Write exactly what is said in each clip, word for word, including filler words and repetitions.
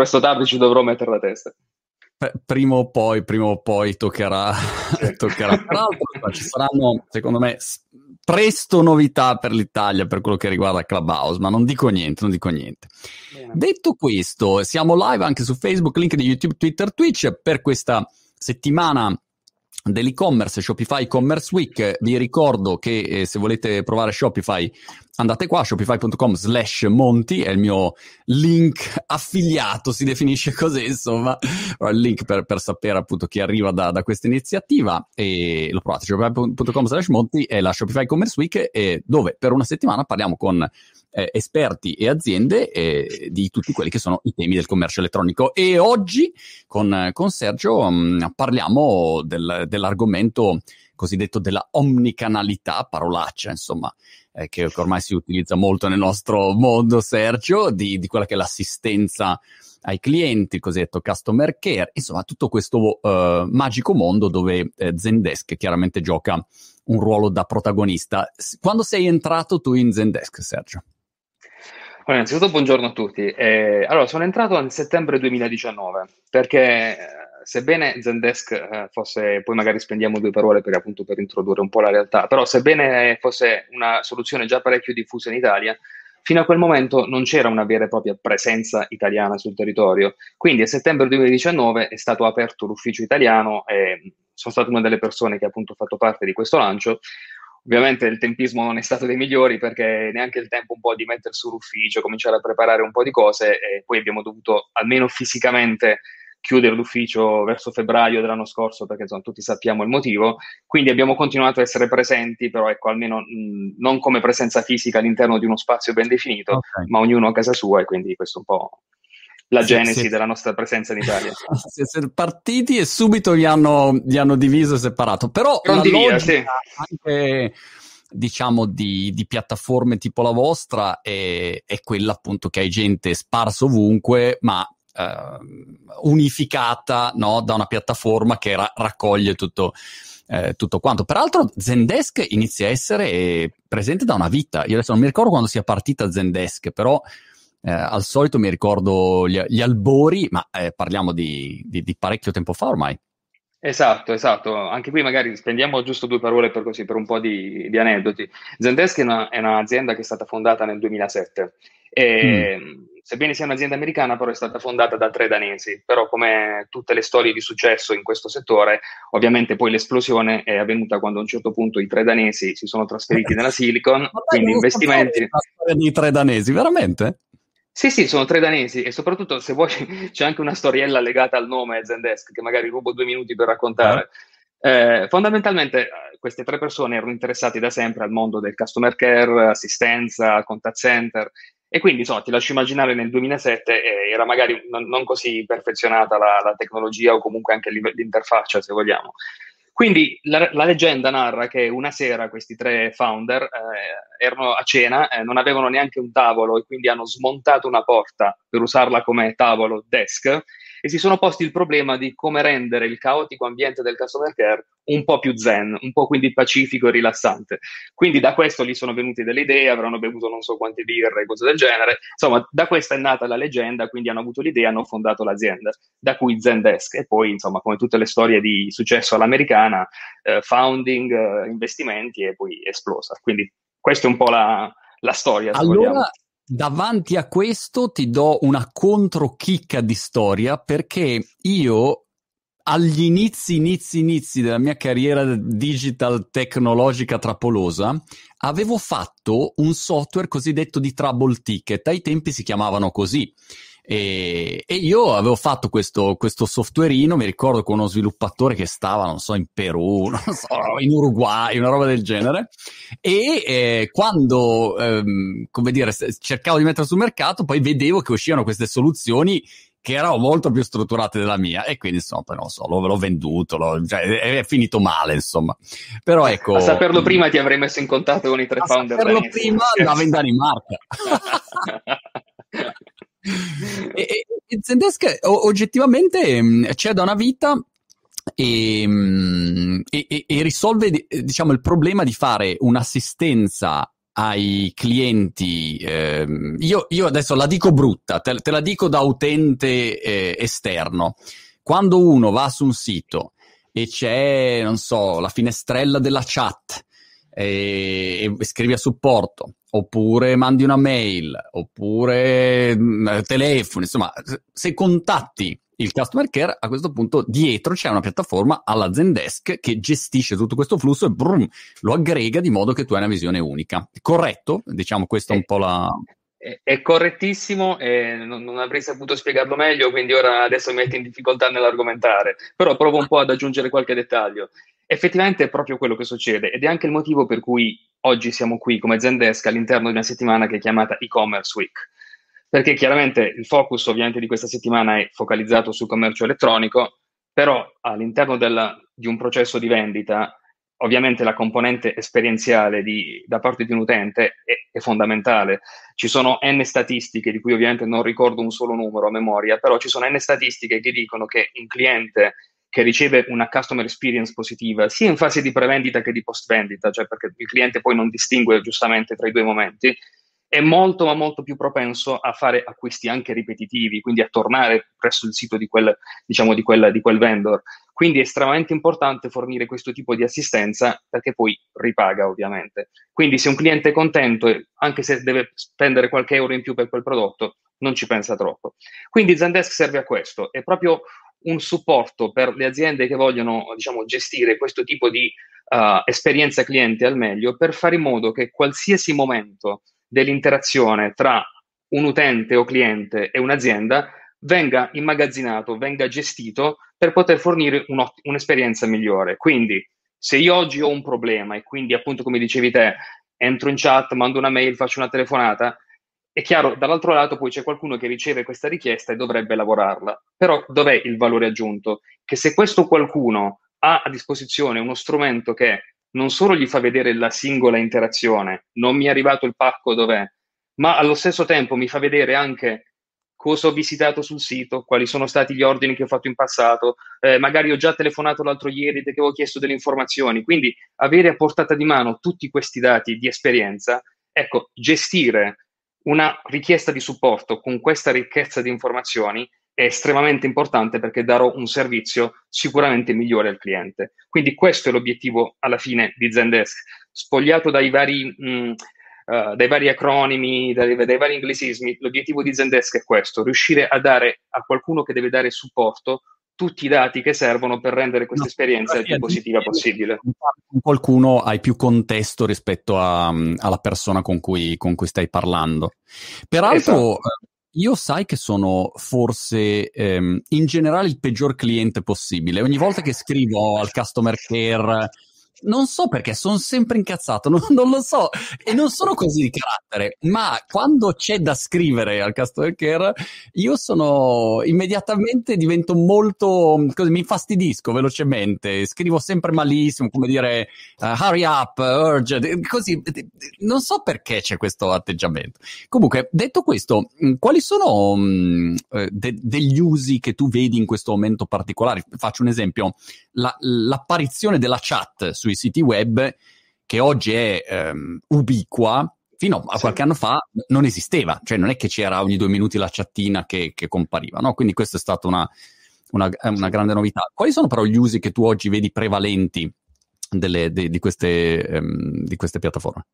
presto o tardi ci dovrò mettere la testa. Prima o poi, prima o poi toccherà, toccherà. Tra l'altro ci saranno, secondo me, presto novità per l'Italia per quello che riguarda Clubhouse, ma non dico niente, non dico niente. Bene. Detto questo, siamo live anche su Facebook, LinkedIn, YouTube, Twitter, Twitch per questa settimana dell'e-commerce, Shopify Commerce Week. Vi ricordo che eh, se volete provare Shopify andate qua, shopify punto com slash monti è il mio link affiliato, si definisce così insomma, il link per, per sapere appunto chi arriva da, da questa iniziativa, e lo provate, shopify punto com slash monti è la Shopify Commerce Week, e dove per una settimana parliamo con eh, esperti e aziende eh, di tutti quelli che sono i temi del commercio elettronico. E oggi con, con Sergio mh, parliamo del, dell'argomento cosiddetto della omnicanalità, parolaccia insomma, eh, che ormai si utilizza molto nel nostro mondo, Sergio, di, di quella che è l'assistenza ai clienti, il cosiddetto customer care, insomma tutto questo eh, magico mondo dove eh, Zendesk chiaramente gioca un ruolo da protagonista. Quando sei entrato tu in Zendesk, Sergio? Allora, innanzitutto buongiorno a tutti. Eh, allora, sono entrato nel settembre duemiladiciannove perché... Sebbene Zendesk eh, fosse, poi magari spendiamo due parole per appunto per introdurre un po' la realtà, però sebbene fosse una soluzione già parecchio diffusa in Italia, fino a quel momento non c'era una vera e propria presenza italiana sul territorio. Quindi a settembre duemiladiciannove è stato aperto l'ufficio italiano e sono stato una delle persone che ha appunto fatto parte di questo lancio. Ovviamente il tempismo non è stato dei migliori perché neanche il tempo un po' di mettere sull'ufficio, cominciare a preparare un po' di cose, e poi abbiamo dovuto almeno fisicamente chiudere l'ufficio verso febbraio dell'anno scorso perché insomma tutti sappiamo il motivo. Quindi abbiamo continuato a essere presenti, però ecco, almeno mh, non come presenza fisica all'interno di uno spazio ben definito, okay, ma ognuno a casa sua, e quindi questo è un po' la genesi sì, sì. della nostra presenza in Italia. Si sono partiti e subito li hanno, li hanno diviso e separato, però la logica via, sì. anche diciamo di, di piattaforme tipo la vostra è, è quella appunto che hai gente sparsa ovunque, ma unificata, no, da una piattaforma che ra- raccoglie tutto, eh, tutto quanto. Peraltro Zendesk inizia a essere presente da una vita. Io adesso non mi ricordo quando sia partita Zendesk, però eh, al solito mi ricordo gli, gli albori, ma eh, parliamo di, di, di parecchio tempo fa ormai. Esatto, esatto. Anche qui magari spendiamo giusto due parole per così, per un po' di, di aneddoti. Zendesk è, una, è un'azienda che è stata fondata nel duemilasette e mm. sebbene sia un'azienda americana, però è stata fondata da tre danesi. Però come tutte le storie di successo in questo settore, ovviamente poi l'esplosione è avvenuta quando a un certo punto i tre danesi si sono trasferiti nella Silicon, dai, quindi investimenti... La storia dei tre danesi, veramente? Sì, sì, sono tre danesi, e soprattutto se vuoi c'è anche una storiella legata al nome Zendesk che magari rubo due minuti per raccontare. Eh, fondamentalmente queste tre persone erano interessate da sempre al mondo del customer care, assistenza, contact center, e quindi insomma ti lascio immaginare nel duemilasette eh, era magari non, non così perfezionata la, la tecnologia, o comunque anche l'interfaccia se vogliamo. Quindi la, la leggenda narra che una sera questi tre founder eh, erano a cena, eh, non avevano neanche un tavolo e quindi hanno smontato una porta per usarla come tavolo, desk, e si sono posti il problema di come rendere il caotico ambiente del customer care un po' più zen, un po' quindi pacifico e rilassante. Quindi da questo gli sono venute delle idee, avranno bevuto non so quante birre, cose del genere. Insomma, da questa è nata la leggenda, quindi hanno avuto l'idea, hanno fondato l'azienda, da cui Zendesk. E poi, insomma, come tutte le storie di successo all'americana, Eh, founding, eh, investimenti e poi esplosa. Quindi questa è un po' la, la storia. Allora, vogliamo. Davanti a questo ti do una controchicca di storia, perché io agli inizi, inizi, inizi della mia carriera digital tecnologica trapolosa avevo fatto un software cosiddetto di trouble ticket, ai tempi si chiamavano così. E, e io avevo fatto questo, questo softwareino, mi ricordo, con uno sviluppatore che stava, non so, in Perù, non so, in Uruguay, una roba del genere, e eh, quando ehm, come dire, cercavo di metterlo sul mercato, poi vedevo che uscivano queste soluzioni che erano molto più strutturate della mia, e quindi insomma poi non so, l'ho, l'ho venduto, l'ho, cioè, è, è finito male insomma, però ecco, a saperlo prima ti avrei messo in contatto con i tre a founder, a saperlo danesi. Prima andavo in Danimarca. E, e Zendesk oggettivamente mh, c'è da una vita e, mh, e, e risolve diciamo il problema di fare un'assistenza ai clienti, ehm, io, io adesso la dico brutta, te, te la dico da utente eh, esterno. Quando uno va su un sito e c'è, non so, la finestrella della chat e, e scrivi a supporto, oppure mandi una mail, oppure mh, telefono, insomma, se contatti il customer care, a questo punto dietro c'è una piattaforma alla Zendesk che gestisce tutto questo flusso e brum, lo aggrega di modo che tu hai una visione unica. Corretto? Diciamo questa è un po' la... È, è correttissimo, eh, non, non avrei saputo spiegarlo meglio, quindi ora adesso mi metto in difficoltà nell'argomentare, però provo un po' ad aggiungere qualche dettaglio. Effettivamente è proprio quello che succede ed è anche il motivo per cui oggi siamo qui come Zendesk all'interno di una settimana che è chiamata e-commerce week. Perché chiaramente il focus ovviamente di questa settimana è focalizzato sul commercio elettronico, però all'interno della, di un processo di vendita ovviamente la componente esperienziale di, da parte di un utente è, è fondamentale. Ci sono n statistiche, di cui ovviamente non ricordo un solo numero a memoria, però ci sono n statistiche che dicono che un cliente che riceve una customer experience positiva sia in fase di prevendita che di post-vendita, cioè perché il cliente poi non distingue giustamente tra i due momenti, è molto ma molto più propenso a fare acquisti anche ripetitivi, quindi a tornare presso il sito di quel, diciamo, di quel, di quel vendor. Quindi è estremamente importante fornire questo tipo di assistenza perché poi ripaga ovviamente. Quindi se un cliente è contento, anche se deve spendere qualche euro in più per quel prodotto, non ci pensa troppo. Quindi Zendesk serve a questo, è proprio un supporto per le aziende che vogliono, diciamo, gestire questo tipo di uh, esperienza cliente al meglio, per fare in modo che qualsiasi momento dell'interazione tra un utente o cliente e un'azienda venga immagazzinato, venga gestito per poter fornire un ott- un'esperienza migliore. Quindi se io oggi ho un problema e quindi appunto come dicevi te, entro in chat, mando una mail, faccio una telefonata, è chiaro, dall'altro lato poi c'è qualcuno che riceve questa richiesta e dovrebbe lavorarla. Però dov'è il valore aggiunto? Che se questo qualcuno ha a disposizione uno strumento che non solo gli fa vedere la singola interazione, non mi è arrivato il pacco dov'è, ma allo stesso tempo mi fa vedere anche cosa ho visitato sul sito, quali sono stati gli ordini che ho fatto in passato, eh, magari ho già telefonato l'altro ieri perché avevo chiesto delle informazioni, quindi avere a portata di mano tutti questi dati di esperienza, ecco, gestire una richiesta di supporto con questa ricchezza di informazioni è estremamente importante perché darò un servizio sicuramente migliore al cliente. Quindi questo è l'obiettivo alla fine di Zendesk, spogliato dai vari, mh, uh, dai vari acronimi, dai, dai vari inglesismi. L'obiettivo di Zendesk è questo, riuscire a dare a qualcuno che deve dare supporto tutti i dati che servono per rendere questa no, esperienza il più positiva possibile. Con qualcuno hai più contesto rispetto a, alla persona con cui, con cui stai parlando. Peraltro... Esatto. Io sai che sono forse ehm, in generale il peggior cliente possibile. Ogni volta che scrivo al customer care, non so perché, sono sempre incazzato, non, non lo so, e non sono così di carattere, ma quando c'è da scrivere al customer care io sono immediatamente divento molto, così, mi infastidisco velocemente, scrivo sempre malissimo, come dire uh, hurry up, urgent, così, non so perché c'è questo atteggiamento. Comunque, detto questo, quali sono mh, de- degli usi che tu vedi in questo momento particolare? Faccio un esempio, la, l'apparizione della chat sui siti web, che oggi è ehm, ubiqua, fino a qualche sì. anno fa non esisteva, cioè non è che c'era ogni due minuti la chattina che, che compariva, no? Quindi questa è stata una, una, una grande novità. Quali sono però gli usi che tu oggi vedi prevalenti delle, de, di, queste, ehm, di queste piattaforme?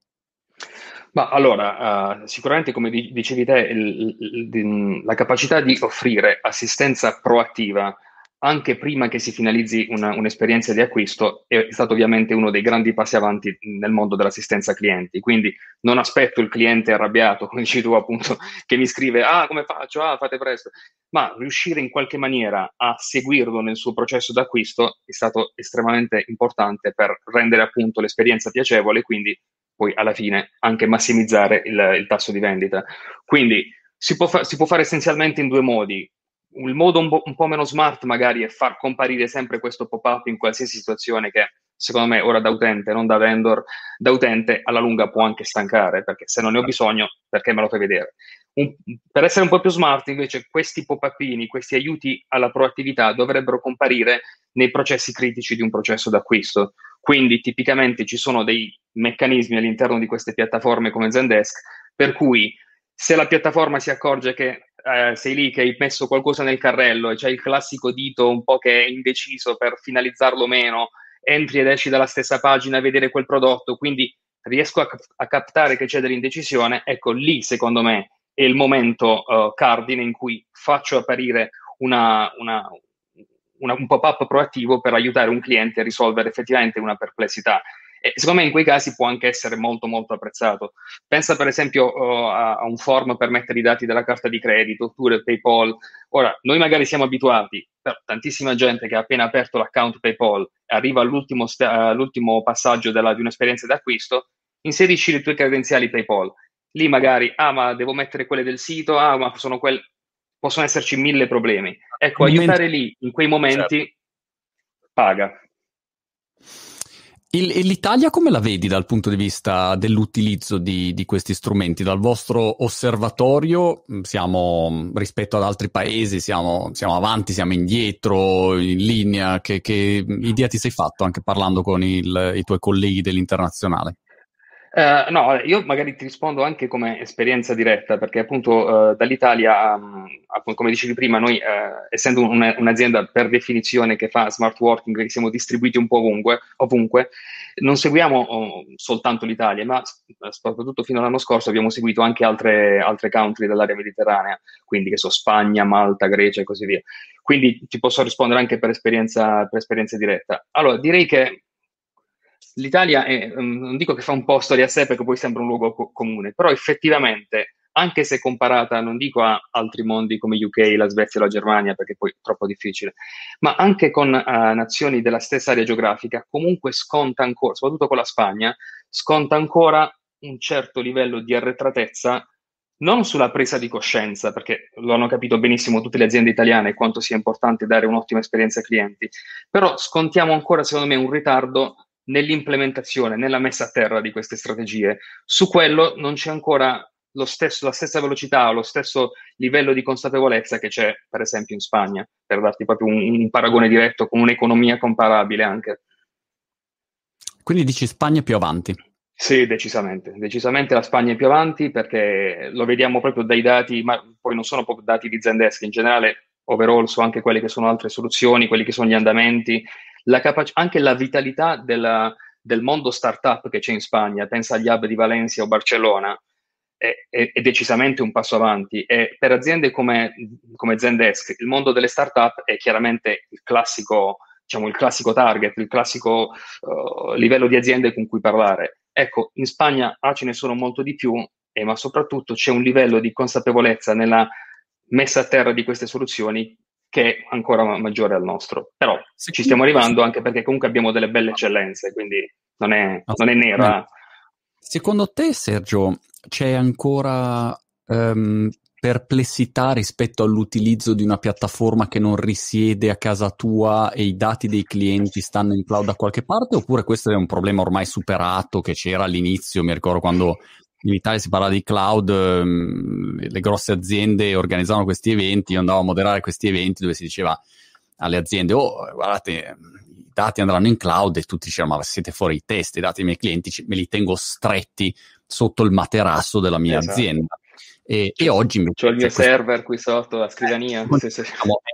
Ma allora, uh, sicuramente come dicevi te, il, il, il, la capacità di offrire assistenza proattiva anche prima che si finalizzi una, un'esperienza di acquisto è stato ovviamente uno dei grandi passi avanti nel mondo dell'assistenza clienti. Quindi non aspetto il cliente arrabbiato, come dici tu appunto, che mi scrive ah come faccio, ah fate presto, ma riuscire in qualche maniera a seguirlo nel suo processo d'acquisto è stato estremamente importante per rendere appunto l'esperienza piacevole e quindi poi alla fine anche massimizzare il, il tasso di vendita. Quindi si può, fa- si può fare essenzialmente in due modi. Il modo un po', un po' meno smart magari è far comparire sempre questo pop-up in qualsiasi situazione che, secondo me, ora da utente, non da vendor, da utente alla lunga può anche stancare, perché se non ne ho bisogno, perché me lo fai vedere? Un, per essere un po' più smart, invece, questi pop-upini, questi aiuti alla proattività dovrebbero comparire nei processi critici di un processo d'acquisto. Quindi tipicamente ci sono dei meccanismi all'interno di queste piattaforme come Zendesk, per cui se la piattaforma si accorge che eh, sei lì, che hai messo qualcosa nel carrello e c'è il classico dito un po' che è indeciso per finalizzarlo meno, entri ed esci dalla stessa pagina a vedere quel prodotto, quindi riesco a, a captare che c'è dell'indecisione, ecco lì secondo me è il momento uh, cardine in cui faccio apparire una... una Una, un pop-up proattivo per aiutare un cliente a risolvere effettivamente una perplessità. E secondo me in quei casi può anche essere molto molto apprezzato. Pensa per esempio uh, a, a un form per mettere i dati della carta di credito oppure PayPal. Ora, noi magari siamo abituati, però tantissima gente che ha appena aperto l'account PayPal arriva all'ultimo, st- all'ultimo passaggio della, di un'esperienza d'acquisto, inserisci le tue credenziali PayPal. Lì magari, ah ma devo mettere quelle del sito, ah ma sono quelle... Possono esserci mille problemi. Ecco, aiutare lì, in quei momenti, certo, paga. Il, e l'Italia come la vedi dal punto di vista dell'utilizzo di, di questi strumenti? Dal vostro osservatorio siamo, rispetto ad altri paesi, siamo, siamo avanti, siamo indietro, in linea? Che, che idea ti sei fatto anche parlando con il, i tuoi colleghi dell'internazionale? Uh, no, io magari ti rispondo anche come esperienza diretta, perché appunto uh, dall'Italia, um, come dicevi prima, noi uh, essendo un, un'azienda per definizione che fa smart working, che siamo distribuiti un po' ovunque, ovunque non seguiamo um, soltanto l'Italia, ma soprattutto fino all'anno scorso abbiamo seguito anche altre, altre country dell'area mediterranea, quindi che so Spagna, Malta, Grecia e così via. Quindi ti posso rispondere anche per esperienza, per esperienza diretta. Allora, direi che l'Italia è, non dico che fa un po' storia a sé perché poi sembra un luogo co- comune, però effettivamente, anche se comparata, non dico a altri mondi come U K, la Svezia o la Germania, perché poi è troppo difficile, ma anche con uh, nazioni della stessa area geografica, comunque sconta ancora, soprattutto con la Spagna, sconta ancora un certo livello di arretratezza, non sulla presa di coscienza, perché lo hanno capito benissimo tutte le aziende italiane quanto sia importante dare un'ottima esperienza ai clienti, però scontiamo ancora, secondo me, un ritardo nell'implementazione, nella messa a terra di queste strategie. Su quello non c'è ancora lo stesso, la stessa velocità o lo stesso livello di consapevolezza che c'è, per esempio, in Spagna, per darti proprio un, un paragone diretto con un'economia comparabile anche. Quindi dici Spagna è più avanti? Sì, decisamente. Decisamente la Spagna è più avanti perché lo vediamo proprio dai dati, ma poi non sono proprio dati di Zendesk, in generale, overall, su anche quelle che sono altre soluzioni, quelli che sono gli andamenti, la capac- anche la vitalità della, del mondo startup che c'è in Spagna, pensa agli hub di Valencia o Barcellona, è, è, è decisamente un passo avanti. E per aziende come, come Zendesk, il mondo delle startup è chiaramente il classico, diciamo, il classico target, il classico uh, livello di aziende con cui parlare. Ecco, in Spagna ah, ce ne sono molto di più, eh, ma soprattutto c'è un livello di consapevolezza nella messa a terra di queste soluzioni che è ancora ma- maggiore al nostro, però sì, ci stiamo arrivando anche perché comunque abbiamo delle belle eccellenze, quindi non è, non è nera. Secondo te, Sergio, c'è ancora um, perplessità rispetto all'utilizzo di una piattaforma che non risiede a casa tua e i dati dei clienti stanno in cloud da qualche parte, oppure questo è un problema ormai superato che c'era all'inizio? Mi ricordo quando in Italia si parlava di cloud, le grosse aziende organizzavano questi eventi, io andavo a moderare questi eventi dove si diceva alle aziende, oh guardate, i dati andranno in cloud, e tutti dicevano ma siete fuori di testa, i dati dei miei clienti me li tengo stretti sotto il materasso della mia esatto. azienda. E, e oggi invece c'ho il mio server qui sotto la scrivania, eh, sì, sì.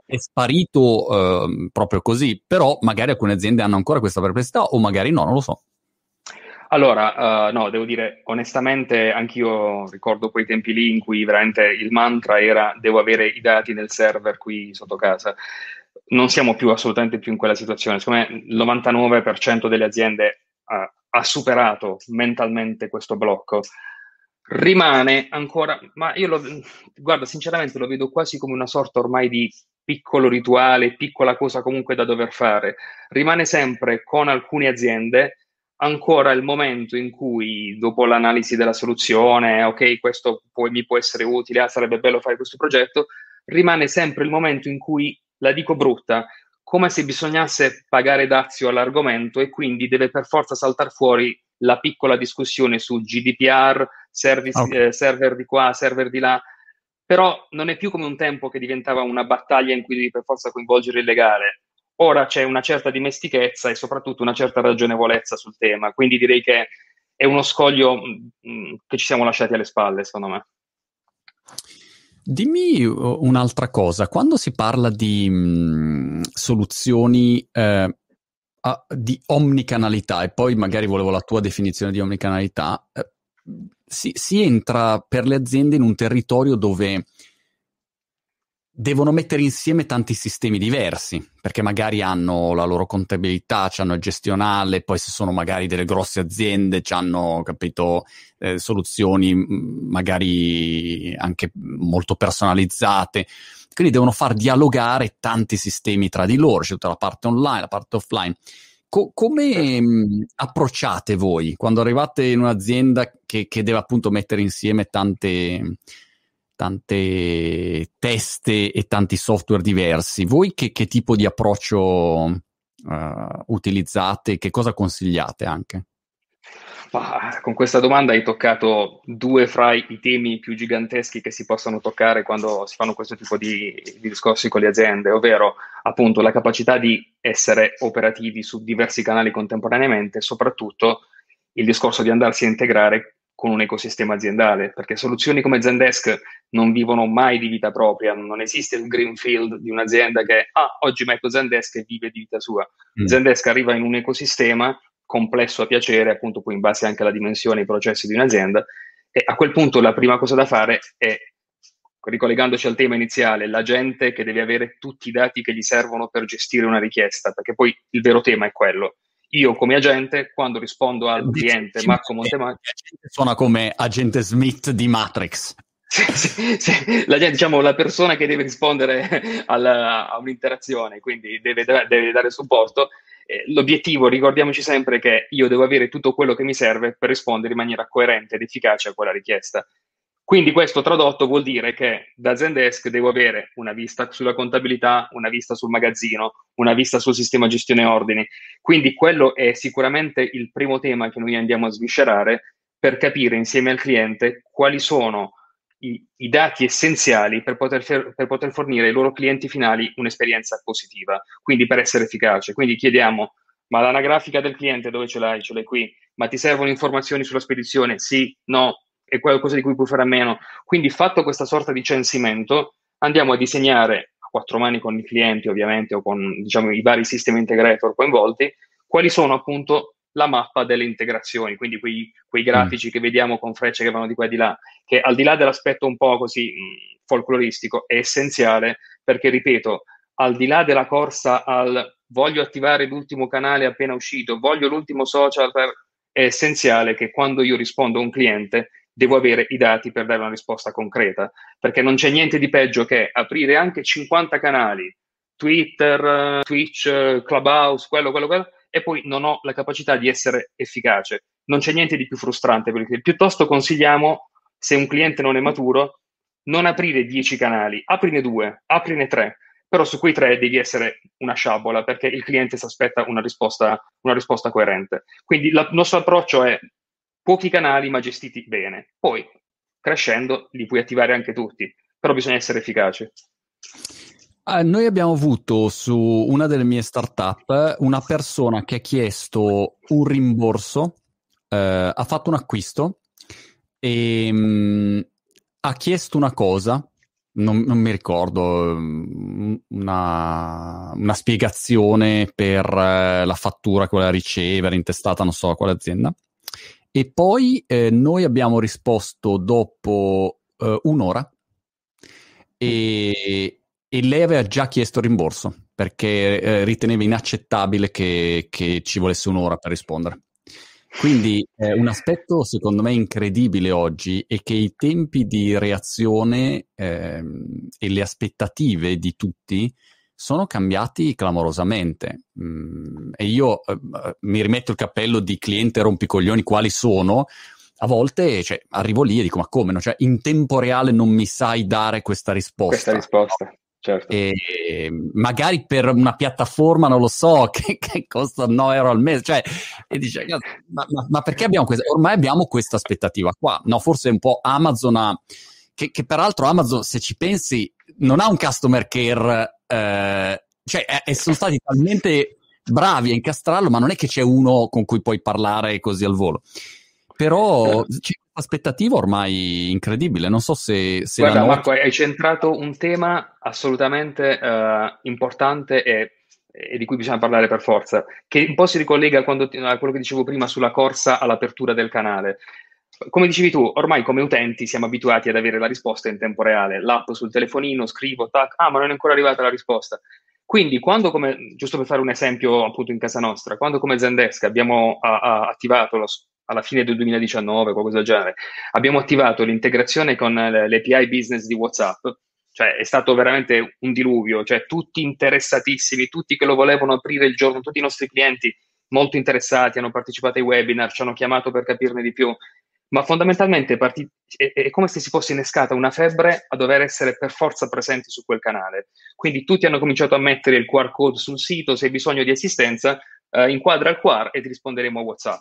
È sparito eh, proprio così, però magari alcune aziende hanno ancora questa perplessità o magari no, non lo so. Allora, uh, no, devo dire, onestamente, anch'io ricordo quei tempi lì in cui veramente il mantra era devo avere i dati nel server qui sotto casa. Non siamo più assolutamente più in quella situazione. Secondo me il novantanove per cento delle aziende uh, ha superato mentalmente questo blocco. Rimane ancora, ma io lo, guarda, sinceramente lo vedo quasi come una sorta ormai di piccolo rituale, piccola cosa comunque da dover fare. Rimane sempre con alcune aziende ancora il momento in cui, dopo l'analisi della soluzione, ok, questo poi mi può essere utile, ah, sarebbe bello fare questo progetto, rimane sempre il momento in cui la dico brutta, come se bisognasse pagare dazio all'argomento e quindi deve per forza saltar fuori la piccola discussione su G D P R, service, okay. eh, server di qua, server di là, però non è più come un tempo che diventava una battaglia in cui devi per forza coinvolgere il legale. ora c'è una certa dimestichezza e soprattutto una certa ragionevolezza sul tema, quindi direi che è uno scoglio mh, che ci siamo lasciati alle spalle, secondo me. Dimmi un'altra cosa, quando si parla di mh, soluzioni eh, a, di omnicanalità, e poi magari volevo la tua definizione di omnicanalità, eh, si, si entra per le aziende in un territorio dove devono mettere insieme tanti sistemi diversi, perché magari hanno la loro contabilità, hanno il gestionale, poi se sono magari delle grosse aziende hanno, capito, eh, soluzioni magari anche molto personalizzate, quindi devono far dialogare tanti sistemi tra di loro, c'è tutta la parte online, la parte offline. Co- come mh, approcciate voi quando arrivate in un'azienda che, che deve appunto mettere insieme tante, tante teste e tanti software diversi? Voi che, che tipo di approccio uh, utilizzate? Che cosa consigliate anche? Ah, con questa domanda hai toccato due fra i temi più giganteschi che si possono toccare quando si fanno questo tipo di, di discorsi con le aziende, ovvero appunto la capacità di essere operativi su diversi canali contemporaneamente, soprattutto il discorso di andarsi a integrare con un ecosistema aziendale, perché soluzioni come Zendesk non vivono mai di vita propria, non esiste il greenfield di un'azienda che ah, oggi metto Zendesk e vive di vita sua. Mm. Zendesk arriva in un ecosistema complesso a piacere, appunto poi in base anche alla dimensione e ai processi di un'azienda, e a quel punto la prima cosa da fare è, ricollegandoci al tema iniziale, la gente che deve avere tutti i dati che gli servono per gestire una richiesta, perché poi il vero tema è quello. Io come agente, quando rispondo al cliente Marco Montemagno... Suona come agente Smith di Matrix. Sì, sì, sì. La, diciamo, la persona che deve rispondere alla, a un'interazione, quindi deve, deve dare supporto. L'obiettivo, ricordiamoci sempre che io devo avere tutto quello che mi serve per rispondere in maniera coerente ed efficace a quella richiesta. Quindi questo tradotto vuol dire che da Zendesk devo avere una vista sulla contabilità, una vista sul magazzino, una vista sul sistema gestione ordini. Quindi quello è sicuramente il primo tema che noi andiamo a sviscerare per capire insieme al cliente quali sono i, i dati essenziali per poter, fer- per poter fornire ai loro clienti finali un'esperienza positiva, quindi per essere efficace. Quindi chiediamo, ma l'anagrafica del cliente dove ce l'hai? Ce l'hai qui? Ma ti servono informazioni sulla spedizione? Sì, no, è qualcosa di cui puoi fare a meno. Quindi fatto questa sorta di censimento, andiamo a disegnare a quattro mani con i clienti ovviamente, o con, diciamo, i vari sistemi integrator coinvolti, quali sono appunto la mappa delle integrazioni, quindi quei, quei grafici mm. che vediamo con frecce che vanno di qua e di là, che al di là dell'aspetto un po' così mh, folcloristico è essenziale, perché ripeto, al di là della corsa al voglio attivare l'ultimo canale appena uscito, voglio l'ultimo social, per... è essenziale che quando io rispondo a un cliente devo avere i dati per dare una risposta concreta, perché non c'è niente di peggio che aprire anche cinquanta canali, Twitter, Twitch, Clubhouse, quello, quello, quello, e poi non ho la capacità di essere efficace. Non c'è niente di più frustrante, perché piuttosto consigliamo, se un cliente non è maturo, non aprire dieci canali, aprine due, aprine tre, però su quei tre devi essere una sciabola, perché il cliente si aspetta una risposta, una risposta coerente. Quindi la, il nostro approccio è pochi canali ma gestiti bene, poi crescendo li puoi attivare anche tutti, però bisogna essere efficaci. Uh, noi abbiamo avuto su una delle mie startup una persona che ha chiesto un rimborso, uh, ha fatto un acquisto e um, ha chiesto una cosa, non, non mi ricordo, una, una spiegazione per uh, la fattura che voleva ricevere, intestata non so a quale azienda, e poi eh, noi abbiamo risposto dopo uh, un'ora e... E lei aveva già chiesto il rimborso, perché eh, riteneva inaccettabile che, che ci volesse un'ora per rispondere. Quindi eh, un aspetto secondo me incredibile oggi è che i tempi di reazione eh, e le aspettative di tutti sono cambiati clamorosamente. Mm, e io eh, mi rimetto il cappello di cliente rompicoglioni quali sono. A volte, cioè, arrivo lì e dico, ma come? No? Cioè, in tempo reale non mi sai dare questa risposta. Questa risposta. Certo. E magari per una piattaforma, non lo so, che, che costa nove euro al mese, cioè, e dice, ma, ma, ma perché abbiamo questa? Ormai abbiamo questa aspettativa qua, no? Forse un po' Amazon ha, che, che peraltro Amazon, se ci pensi, non ha un customer care eh, cioè eh, sono stati talmente bravi a incastrarlo, ma non è che c'è uno con cui puoi parlare così al volo. Però c'è un'aspettativa ormai incredibile, non so se... se Guarda Marco, nostra... hai centrato un tema assolutamente uh, importante e, e di cui bisogna parlare per forza, che un po' si ricollega quando, a quello che dicevo prima sulla corsa all'apertura del canale. Come dicevi tu, ormai come utenti siamo abituati ad avere la risposta in tempo reale, l'app sul telefonino, scrivo, tac, ah ma non è ancora arrivata la risposta. Quindi quando, come, giusto per fare un esempio appunto in casa nostra, quando come Zendesk abbiamo a, a, attivato lo alla fine del duemiladiciannove, qualcosa del genere, abbiamo attivato l'integrazione con l'A P I business di WhatsApp, cioè è stato veramente un diluvio, cioè tutti interessatissimi, tutti che lo volevano aprire il giorno, tutti i nostri clienti molto interessati, hanno partecipato ai webinar, ci hanno chiamato per capirne di più, ma fondamentalmente parti- è, è come se si fosse innescata una febbre a dover essere per forza presenti su quel canale. Quindi tutti hanno cominciato a mettere il Q R code sul sito, se hai bisogno di assistenza, eh, inquadra il Q R e ti risponderemo a WhatsApp.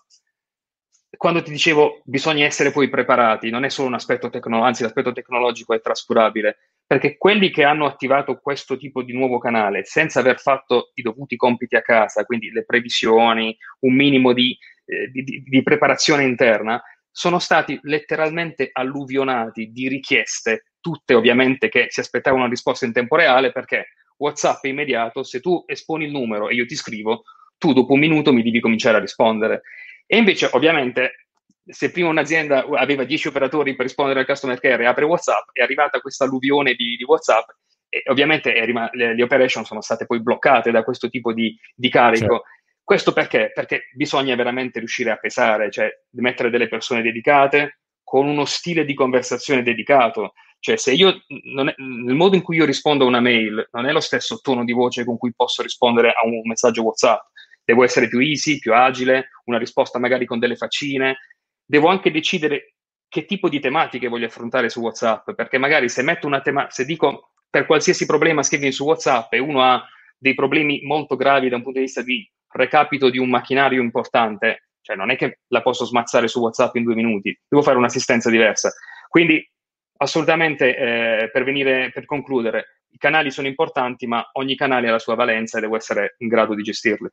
Quando ti dicevo bisogna essere poi preparati, non è solo un aspetto tecnologico, anzi l'aspetto tecnologico è trascurabile, perché quelli che hanno attivato questo tipo di nuovo canale senza aver fatto i dovuti compiti a casa, quindi le previsioni, un minimo di, eh, di, di preparazione interna, sono stati letteralmente alluvionati di richieste, tutte ovviamente che si aspettavano una risposta in tempo reale, perché WhatsApp è immediato, se tu esponi il numero e io ti scrivo, tu dopo un minuto mi devi cominciare a rispondere. E invece, ovviamente, se prima un'azienda aveva dieci operatori per rispondere al customer care e apre WhatsApp, è arrivata questa alluvione di, di WhatsApp e ovviamente è rima- le, le operation sono state poi bloccate da questo tipo di, di carico. Certo. Questo perché? Perché bisogna veramente riuscire a pesare, cioè mettere delle persone dedicate con uno stile di conversazione dedicato. Cioè se io, non è, nel modo in cui io rispondo a una mail non è lo stesso tono di voce con cui posso rispondere a un messaggio WhatsApp. Devo essere più easy, più agile, una risposta magari con delle faccine. Devo anche decidere che tipo di tematiche voglio affrontare su WhatsApp, perché magari se metto una tema- se dico per qualsiasi problema scrivimi su WhatsApp e uno ha dei problemi molto gravi da un punto di vista di recapito di un macchinario importante, cioè non è che la posso smazzare su WhatsApp in due minuti, devo fare un'assistenza diversa. Quindi assolutamente, eh, per venire, per concludere, i canali sono importanti, ma ogni canale ha la sua valenza e devo essere in grado di gestirli.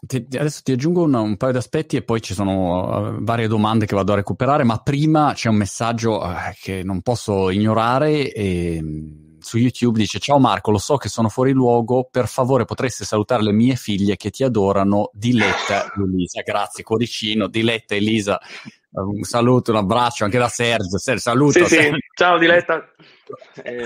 Ti, adesso ti aggiungo un, un paio di aspetti e poi ci sono uh, varie domande che vado a recuperare, ma prima c'è un messaggio uh, che non posso ignorare e, um, su YouTube dice: ciao Marco, lo so che sono fuori luogo, per favore potresti salutare le mie figlie che ti adorano, Diletta e Elisa. Grazie, cuoricino. Diletta e Elisa, uh, un saluto, un abbraccio anche da Sergio. Sergio, saluto. Sì, sì. Ciao Diletta. Eh.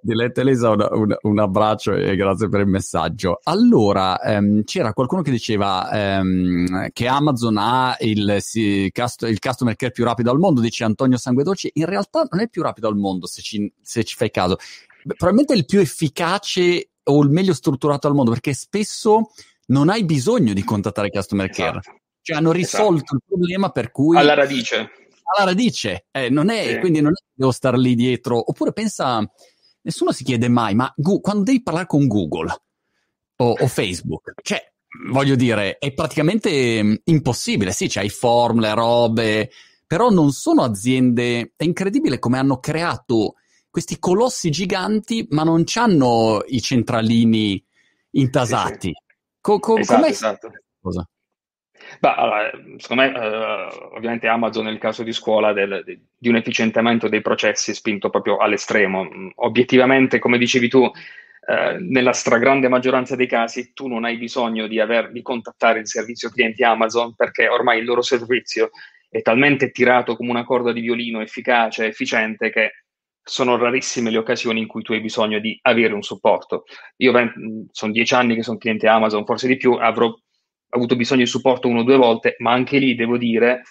Diletta Elisa, un, un, un abbraccio e grazie per il messaggio. Allora, ehm, c'era qualcuno che diceva ehm, che Amazon ha il, si, cast, il customer care più rapido al mondo, dice Antonio Sanguedolce. In realtà non è più rapido al mondo, se ci, se ci fai caso. Probabilmente è il più efficace o il meglio strutturato al mondo, perché spesso non hai bisogno di contattare customer care. Esatto. Cioè hanno risolto esatto. il problema per cui... Alla radice. Alla radice, eh, non è, sì. quindi non è che devo star lì dietro. Oppure pensa, nessuno si chiede mai, ma Gu- quando devi parlare con Google o, o Facebook, cioè, voglio dire, è praticamente mh, impossibile. Sì, c'hai i form, le robe, però non sono aziende, è incredibile come hanno creato questi colossi giganti, ma non c'hanno i centralini intasati. Sì, sì. Co- co- esatto, com'è esatto. cosa? Beh, allora, secondo me uh, ovviamente Amazon nel caso di scuola del, de, di un efficientamento dei processi spinto proprio all'estremo. Obiettivamente, come dicevi tu, uh, nella stragrande maggioranza dei casi tu non hai bisogno di, aver, di contattare il servizio clienti Amazon, perché ormai il loro servizio è talmente tirato come una corda di violino, efficace, efficiente, che sono rarissime le occasioni in cui tu hai bisogno di avere un supporto. Io sono dieci anni che sono cliente Amazon, forse di più, avrò ho avuto bisogno di supporto uno o due volte, ma anche lì devo dire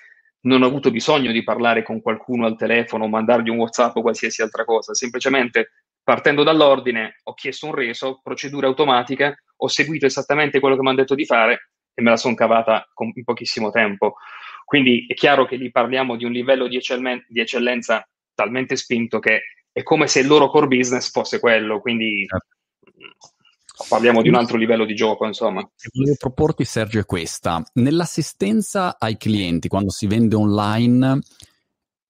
non ho avuto bisogno di parlare con qualcuno al telefono o mandargli un WhatsApp o qualsiasi altra cosa, semplicemente partendo dall'ordine ho chiesto un reso, procedure automatiche, ho seguito esattamente quello che mi hanno detto di fare e me la sono cavata con, in pochissimo tempo. Quindi è chiaro che lì parliamo di un livello di, eccellen- di eccellenza talmente spinto che è come se il loro core business fosse quello, quindi... Parliamo di un altro livello di gioco, insomma. Volevo proporti, Sergio, è questa. Nell'assistenza ai clienti, quando si vende online,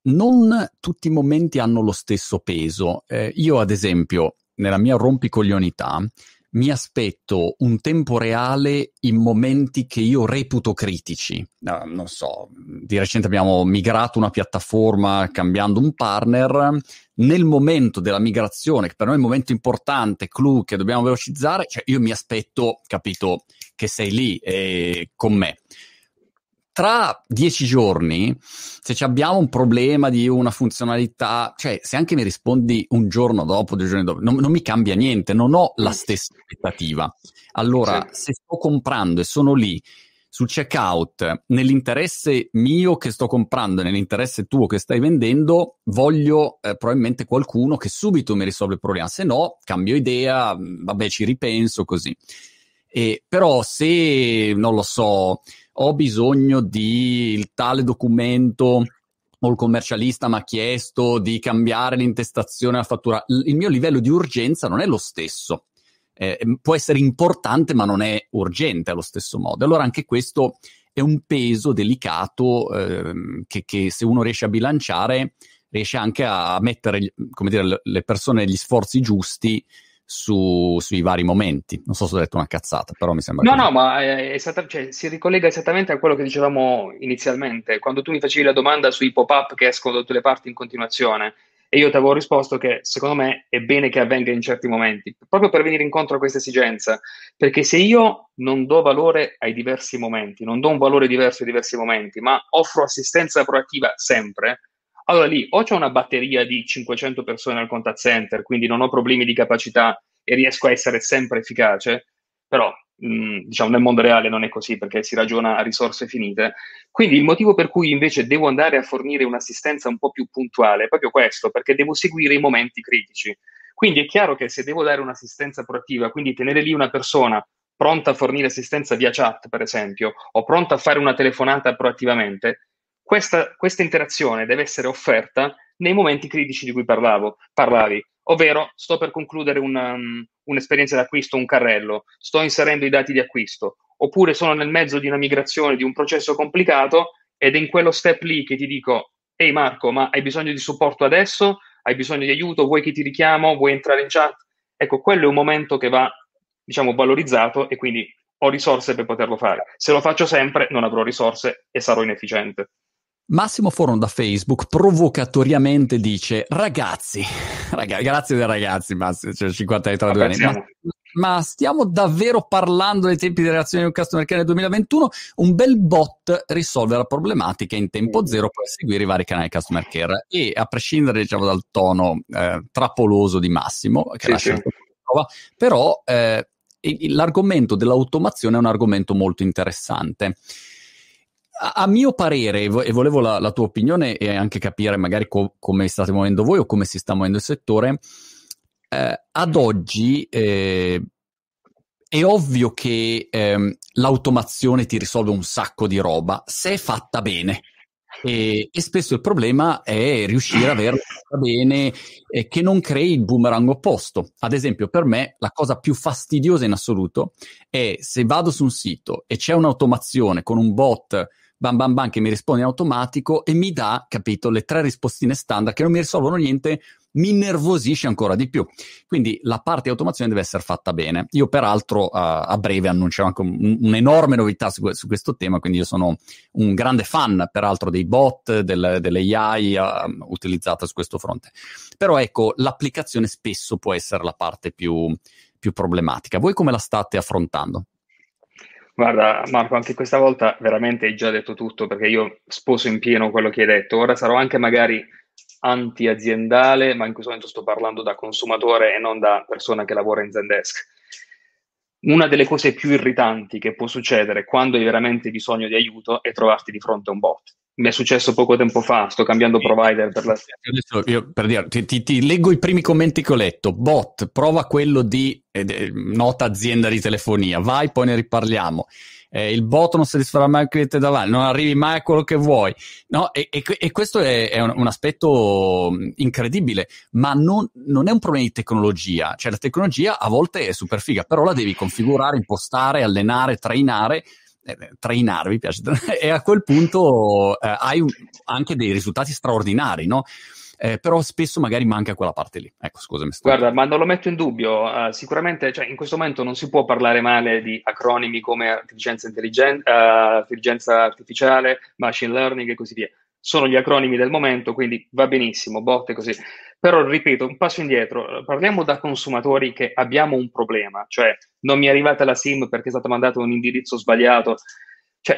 non tutti i momenti hanno lo stesso peso. Eh, io, ad esempio, nella mia rompicoglionità, mi aspetto un tempo reale in momenti che io reputo critici. Uh, non so, di recente abbiamo migrato una piattaforma cambiando un partner. Nel momento della migrazione, che per noi è un momento importante, clou, che dobbiamo velocizzare, cioè io mi aspetto, capito, che sei lì eh, con me. Tra dieci giorni, se ci abbiamo un problema di una funzionalità, cioè se anche mi rispondi un giorno dopo, due giorni dopo, non, non mi cambia niente, non ho la stessa aspettativa. Allora, sì. Se sto comprando e sono lì sul checkout, nell'interesse mio che sto comprando, nell'interesse tuo che stai vendendo, voglio eh, probabilmente qualcuno che subito mi risolve il problema, se no cambio idea, vabbè ci ripenso così. E, però se, non lo so, ho bisogno di il tale documento o il commercialista mi ha chiesto di cambiare l'intestazione alla fattura, il mio livello di urgenza non è lo stesso. Eh, può essere importante ma non è urgente allo stesso modo. Allora anche questo è un peso delicato ehm, che, che se uno riesce a bilanciare riesce anche a mettere, come dire, le persone negli sforzi giusti Su, sui vari momenti. Non so se ho detto una cazzata, però mi sembra. No, che... no, ma è, è stata, cioè, si ricollega esattamente a quello che dicevamo inizialmente, quando tu mi facevi la domanda sui pop-up che escono da tutte le parti in continuazione, e io ti avevo risposto che secondo me è bene che avvenga in certi momenti, proprio per venire incontro a questa esigenza, perché se io non do valore ai diversi momenti, non do un valore diverso ai diversi momenti, ma offro assistenza proattiva sempre, allora lì o c'è una batteria di cinquecento persone al contact center, quindi non ho problemi di capacità e riesco a essere sempre efficace, però mh, diciamo nel mondo reale non è così perché si ragiona a risorse finite. Quindi il motivo per cui invece devo andare a fornire un'assistenza un po' più puntuale è proprio questo, perché devo seguire i momenti critici. Quindi è chiaro che se devo dare un'assistenza proattiva, quindi tenere lì una persona pronta a fornire assistenza via chat, per esempio, o pronta a fare una telefonata proattivamente, Questa, questa interazione deve essere offerta nei momenti critici di cui parlavo, parlavi, ovvero sto per concludere una, um, un'esperienza d'acquisto, un carrello, sto inserendo i dati di acquisto, oppure sono nel mezzo di una migrazione, di un processo complicato ed è in quello step lì che ti dico «Ehi Marco, ma hai bisogno di supporto adesso? Hai bisogno di aiuto? Vuoi che ti richiamo? Vuoi entrare in chat?» Ecco, quello è un momento che va, diciamo, valorizzato e quindi ho risorse per poterlo fare. Se lo faccio sempre non avrò risorse e sarò inefficiente. Massimo Forno da Facebook provocatoriamente dice ragazzi, ragazzi grazie dei ragazzi Massimo, cioè cinquantatré anni, ma, ma stiamo davvero parlando dei tempi di relazione di un customer care nel duemilaventuno? Un bel bot risolve la problematica in tempo zero per seguire i vari canali customer care, e a prescindere diciamo dal tono eh, trappoloso di Massimo che sì, lascia sì. Prova, però eh, l'argomento dell'automazione è un argomento molto interessante. A mio parere, e volevo la, la tua opinione e anche capire magari co- come state muovendo voi o come si sta muovendo il settore, eh, ad oggi eh, è ovvio che eh, l'automazione ti risolve un sacco di roba se è fatta bene. E, e spesso il problema è riuscire a averla bene eh, che non crei il boomerang opposto. Ad esempio, per me la cosa più fastidiosa in assoluto è se vado su un sito e c'è un'automazione con un bot bam bam bam che mi risponde in automatico e mi dà, capito, le tre rispostine standard che non mi risolvono niente, mi innervosisce ancora di più. Quindi la parte di automazione deve essere fatta bene. Io peraltro a, a breve annuncerò anche un, un'enorme novità su, su questo tema, quindi io sono un grande fan peraltro dei bot, del, dell'A I uh, utilizzata su questo fronte. Però ecco, l'applicazione spesso può essere la parte più, più problematica. Voi come la state affrontando? Guarda Marco, anche questa volta veramente hai già detto tutto, perché io sposo in pieno quello che hai detto. Ora sarò anche magari anti-aziendale, ma in questo momento sto parlando da consumatore e non da persona che lavora in Zendesk. Una delle cose più irritanti che può succedere quando hai veramente bisogno di aiuto è trovarti di fronte a un bot. Mi è successo poco tempo fa, sto cambiando provider per la... Adesso io, per dire, ti, ti, ti leggo i primi commenti che ho letto. Bot, prova quello di eh, nota azienda di telefonia, vai, poi ne riparliamo. Eh, il bot non soddisferà mai il cliente davanti, non arrivi mai a quello che vuoi. No, e, e, e questo è, è un, un aspetto incredibile, ma non, non è un problema di tecnologia. Cioè la tecnologia a volte è super figa, però la devi configurare, impostare, allenare, trainare, trainare, mi piace, e a quel punto eh, hai un, anche dei risultati straordinari, no? eh, però spesso magari manca quella parte lì. Ecco, scusami. Guarda, ma non lo metto in dubbio, uh, sicuramente, cioè, in questo momento non si può parlare male di acronimi come artificienza, intelligen- uh, intelligenza artificiale, machine learning e così via. Sono gli acronimi del momento, quindi va benissimo, botte così. Però, ripeto, un passo indietro, parliamo da consumatori che abbiamo un problema, cioè non mi è arrivata la SIM perché è stato mandato un indirizzo sbagliato. Cioè,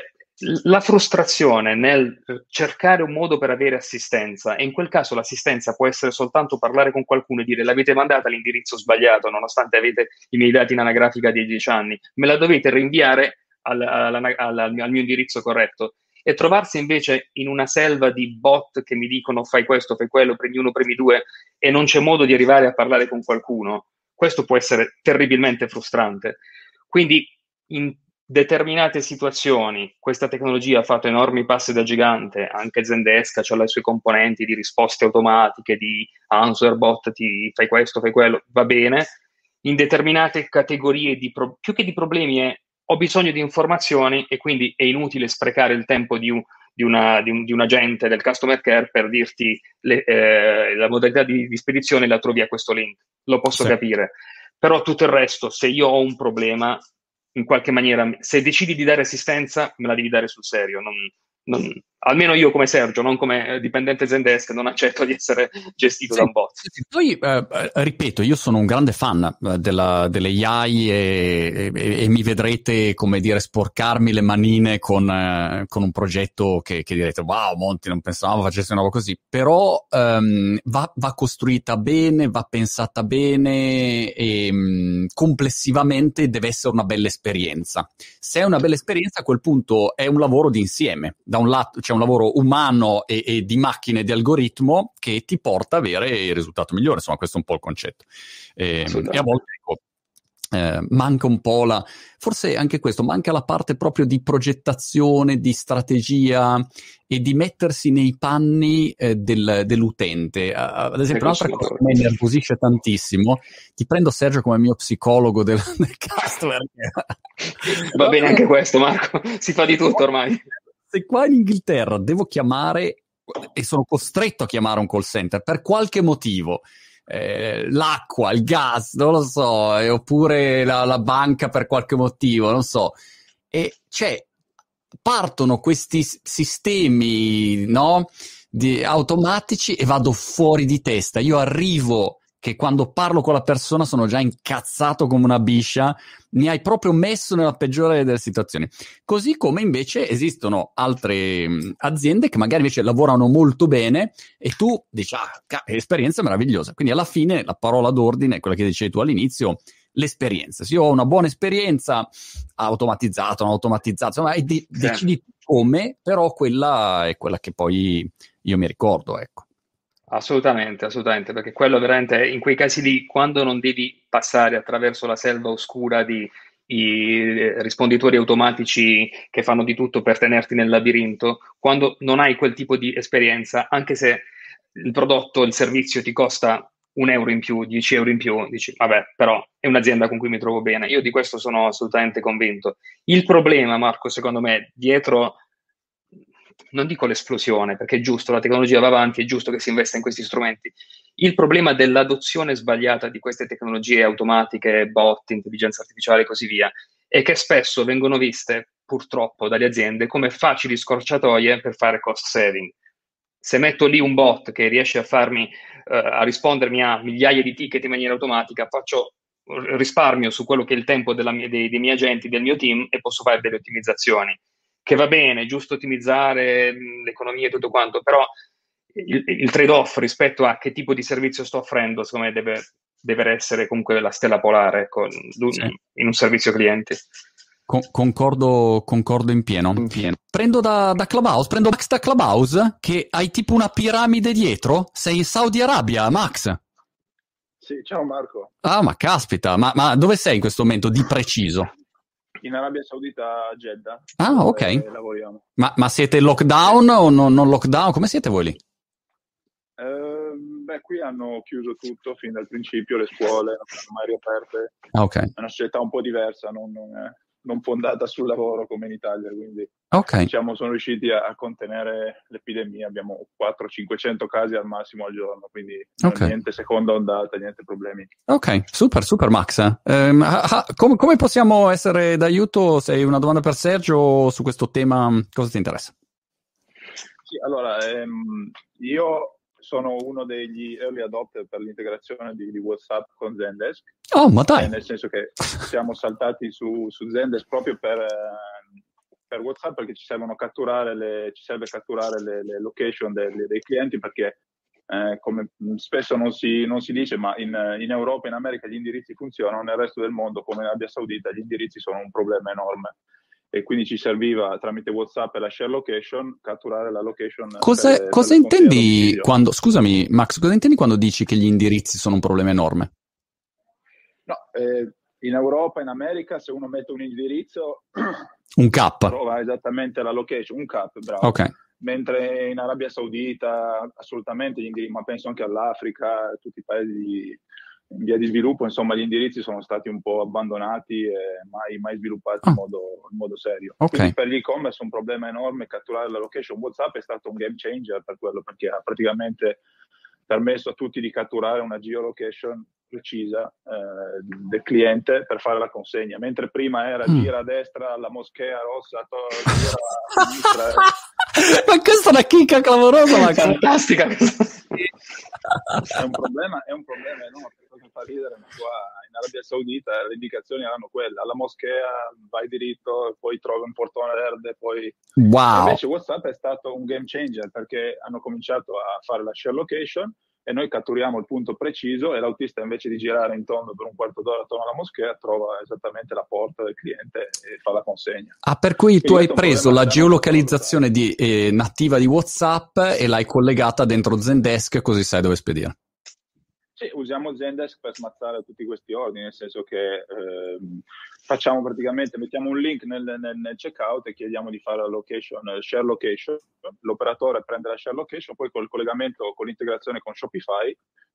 la frustrazione nel cercare un modo per avere assistenza, e in quel caso l'assistenza può essere soltanto parlare con qualcuno e dire: l'avete mandata all'indirizzo sbagliato, nonostante avete i miei dati in anagrafica di dieci anni, me la dovete rinviare al, al, al, al, mio, al mio indirizzo corretto. E trovarsi invece in una selva di bot che mi dicono fai questo, fai quello, premi uno, premi due, e non c'è modo di arrivare a parlare con qualcuno, questo può essere terribilmente frustrante. Quindi in determinate situazioni questa tecnologia ha fatto enormi passi da gigante, anche Zendesk ha le sue componenti di risposte automatiche, di answer bot, ti fai questo, fai quello, va bene. In determinate categorie di pro- più che di problemi è ho bisogno di informazioni e quindi è inutile sprecare il tempo di un, di una, di un, di un agente del customer care per dirti le, eh, la modalità di, di spedizione la trovi a questo link. Lo posso sì. capire. Però tutto il resto, se io ho un problema, in qualche maniera, se decidi di dare assistenza, me la devi dare sul serio. Non, non, almeno io come Sergio, non come dipendente Zendesk, non accetto di essere gestito sì, da un bot. Sì, poi eh, ripeto, io sono un grande fan della, delle A I e, e, e mi vedrete, come dire, sporcarmi le manine con, eh, con un progetto che, che direte wow Monti, non pensavo facessi una roba così, però ehm, va, va costruita bene, va pensata bene e mh, complessivamente deve essere una bella esperienza. Se è una bella esperienza, a quel punto è un lavoro di insieme. Da un lato c'è un lavoro umano e, e di macchine, di algoritmo, che ti porta a avere il risultato migliore. Insomma, questo è un po' il concetto. E, e a volte ecco, eh, manca un po' la... Forse anche questo, manca la parte proprio di progettazione, di strategia e di mettersi nei panni eh, del, dell'utente. Ad esempio, un'altra cosa che mi nervosisce tantissimo, ti prendo Sergio come mio psicologo del, del customer. Va bene anche questo, Marco. Si fa di tutto ormai. Se qua in Inghilterra devo chiamare e sono costretto a chiamare un call center per qualche motivo, eh, l'acqua, il gas, non lo so, eh, oppure la, la banca per qualche motivo, non so, e cioè partono questi sistemi, no, di, automatici, e vado fuori di testa. Io arrivo che quando parlo con la persona sono già incazzato come una biscia, mi hai proprio messo nella peggiore delle situazioni. Così come invece esistono altre aziende che magari invece lavorano molto bene e tu dici, ah, è esperienza meravigliosa. Quindi alla fine la parola d'ordine è quella che dicevi tu all'inizio, l'esperienza. Se io ho una buona esperienza, automatizzato, non automatizzato, insomma, de- sì. decidi come, però quella è quella che poi io mi ricordo, ecco. Assolutamente, assolutamente, perché quello veramente, in quei casi lì, quando non devi passare attraverso la selva oscura di i risponditori automatici che fanno di tutto per tenerti nel labirinto, quando non hai quel tipo di esperienza, anche se il prodotto, il servizio ti costa un euro in più, dieci euro in più, dici, vabbè, però è un'azienda con cui mi trovo bene. Io di questo sono assolutamente convinto. Il problema, Marco, secondo me, dietro... non dico l'esplosione, perché è giusto, la tecnologia va avanti, è giusto che si investa in questi strumenti. Il problema dell'adozione sbagliata di queste tecnologie automatiche, bot, intelligenza artificiale e così via, è che spesso vengono viste, purtroppo, dalle aziende come facili scorciatoie per fare cost saving. Se metto lì un bot che riesce a farmi, eh, a rispondermi a migliaia di ticket in maniera automatica, faccio risparmio su quello che è il tempo della mia, dei, dei miei agenti, del mio team, e posso fare delle ottimizzazioni. Che va bene, è giusto ottimizzare l'economia e tutto quanto, però il, il trade-off rispetto a che tipo di servizio sto offrendo, secondo me deve, deve essere comunque la stella polare, ecco, sì. in un servizio clienti. Con, concordo, concordo in pieno. In pieno. Prendo da, da Clubhouse, prendo Max da Clubhouse, che hai tipo una piramide dietro, sei in Saudi Arabia, Max. Sì, ciao Marco. Ah, ma caspita, ma, ma dove sei in questo momento di preciso? In Arabia Saudita, Jeddah. Ah, ok. Lavoriamo. Ma, ma siete lockdown o no, non lockdown? Come siete voi lì? Eh, beh, qui hanno chiuso tutto fin dal principio, le scuole non sono mai riaperte. Ah, ok. È una società un po' diversa, non, non è non fondata sul lavoro come in Italia, quindi okay. diciamo sono riusciti a, a contenere l'epidemia, abbiamo quattrocento cinquecento casi al massimo al giorno, quindi okay. niente seconda ondata, niente problemi. Ok, super, super Max. Ehm, ah, ah, com- come possiamo essere d'aiuto? Se hai una domanda per Sergio su questo tema, cosa ti interessa? Sì, allora, ehm, io... sono uno degli early adopter per l'integrazione di, di WhatsApp con Zendesk. Oh, ma dai! Eh, nel senso che siamo saltati su, su Zendesk proprio per, eh, per WhatsApp, perché ci servono catturare le, ci serve catturare le, le location dei, dei clienti, perché eh, come spesso non si, non si dice, ma in, in Europa e in America gli indirizzi funzionano, nel resto del mondo, come in Arabia Saudita, gli indirizzi sono un problema enorme. E quindi ci serviva tramite WhatsApp e la share location catturare la location. Cosa, per, cosa per intendi quando, scusami Max, cosa intendi quando dici che gli indirizzi sono un problema enorme? No, eh, in Europa, in America, se uno mette un indirizzo, un K, trova esattamente la location, un K, bravo. Okay. Mentre in Arabia Saudita assolutamente gli indirizzi, ma penso anche all'Africa, tutti i paesi in via di sviluppo, insomma, gli indirizzi sono stati un po' abbandonati e mai, mai sviluppati ah. in, modo, in modo serio. Okay. Quindi per l'e-commerce è un problema enorme catturare la location. WhatsApp è stato un game changer per quello, perché ha praticamente permesso a tutti di catturare una geolocation precisa eh, del cliente per fare la consegna, mentre prima era mm. gira a destra alla moschea rossa, to- gira a sinistra. Ma questa è una chicca clamorosa, ma fantastica. È un problema, è un problema enorme, cosa fa ridere, ma qua in Arabia Saudita le indicazioni erano quelle, alla moschea vai diritto, poi trovi un portone verde, poi wow. Invece WhatsApp è stato un game changer, perché hanno cominciato a fare la share location e noi catturiamo il punto preciso e l'autista, invece di girare intorno per un quarto d'ora attorno alla moschea, trova esattamente la porta del cliente e fa la consegna. Ah, per cui tu hai preso la geolocalizzazione di, eh, nativa di WhatsApp e l'hai collegata dentro Zendesk, così sai dove spedire. Sì, usiamo Zendesk per smazzare tutti questi ordini, nel senso che eh, facciamo praticamente, mettiamo un link nel, nel, nel checkout e chiediamo di fare la location, share location, l'operatore prende la share location, poi col collegamento, con l'integrazione con Shopify,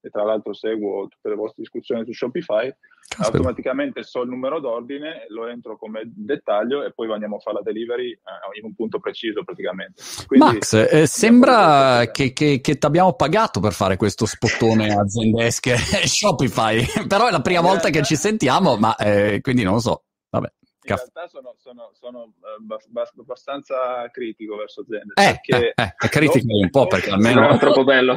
e tra l'altro seguo tutte le vostre discussioni su Shopify, Aspetta. automaticamente so il numero d'ordine, lo entro come dettaglio e poi andiamo a fare la delivery eh, in un punto preciso praticamente. Quindi, Max, eh, sembra che, che, che ti abbiamo pagato per fare questo spottone a Zendesk che Shopify, però è la prima volta che ci sentiamo, ma eh, quindi non lo so. Vabbè. In realtà sono, sono, sono abbastanza critico verso Zendesk. Eh, perché eh, eh, è critico dopo, un po' perché almeno no, è troppo bello.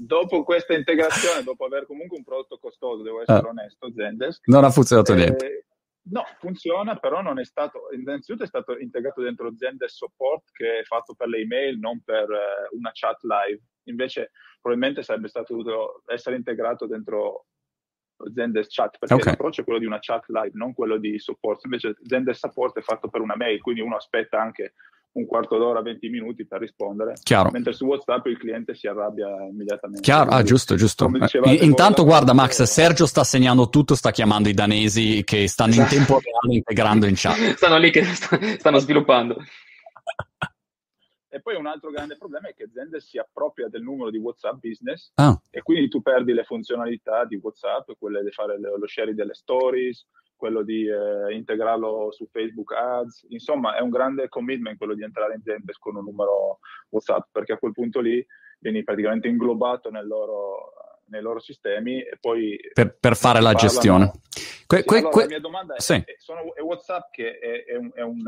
Dopo questa integrazione, dopo aver comunque un prodotto costoso, devo essere eh. onesto, Zendesk non ha funzionato eh, niente. No, funziona, però non è stato, innanzitutto è stato integrato dentro Zendesk Support, che è fatto per le email, non per eh, una chat live. Invece probabilmente sarebbe stato dovuto essere integrato dentro Zendesk Chat, perché okay. l'approccio è quello di una chat live, non quello di supporto. Invece Zendesk Support è fatto per una mail, quindi uno aspetta anche un quarto d'ora, venti minuti per rispondere. Chiaro. Mentre su WhatsApp il cliente si arrabbia immediatamente. Chiaro, ah, giusto, giusto. Eh, intanto voi, guarda Max, Sergio sta segnando tutto, sta chiamando i danesi che stanno in tempo reale integrando in chat. Stanno lì che st- stanno sviluppando. E poi un altro grande problema è che Zendesk si appropria del numero di WhatsApp Business ah. e quindi tu perdi le funzionalità di WhatsApp, quelle di fare lo sharing delle stories, quello di eh, integrarlo su Facebook Ads. Insomma, è un grande commitment quello di entrare in Zendesk con un numero WhatsApp, perché a quel punto lì vieni praticamente inglobato nel loro, nei loro sistemi e poi per, per fare la parlano. gestione. Que, que, sì, allora, que... la mia domanda è, sì. è, sono, è WhatsApp che è, è, un, è, un,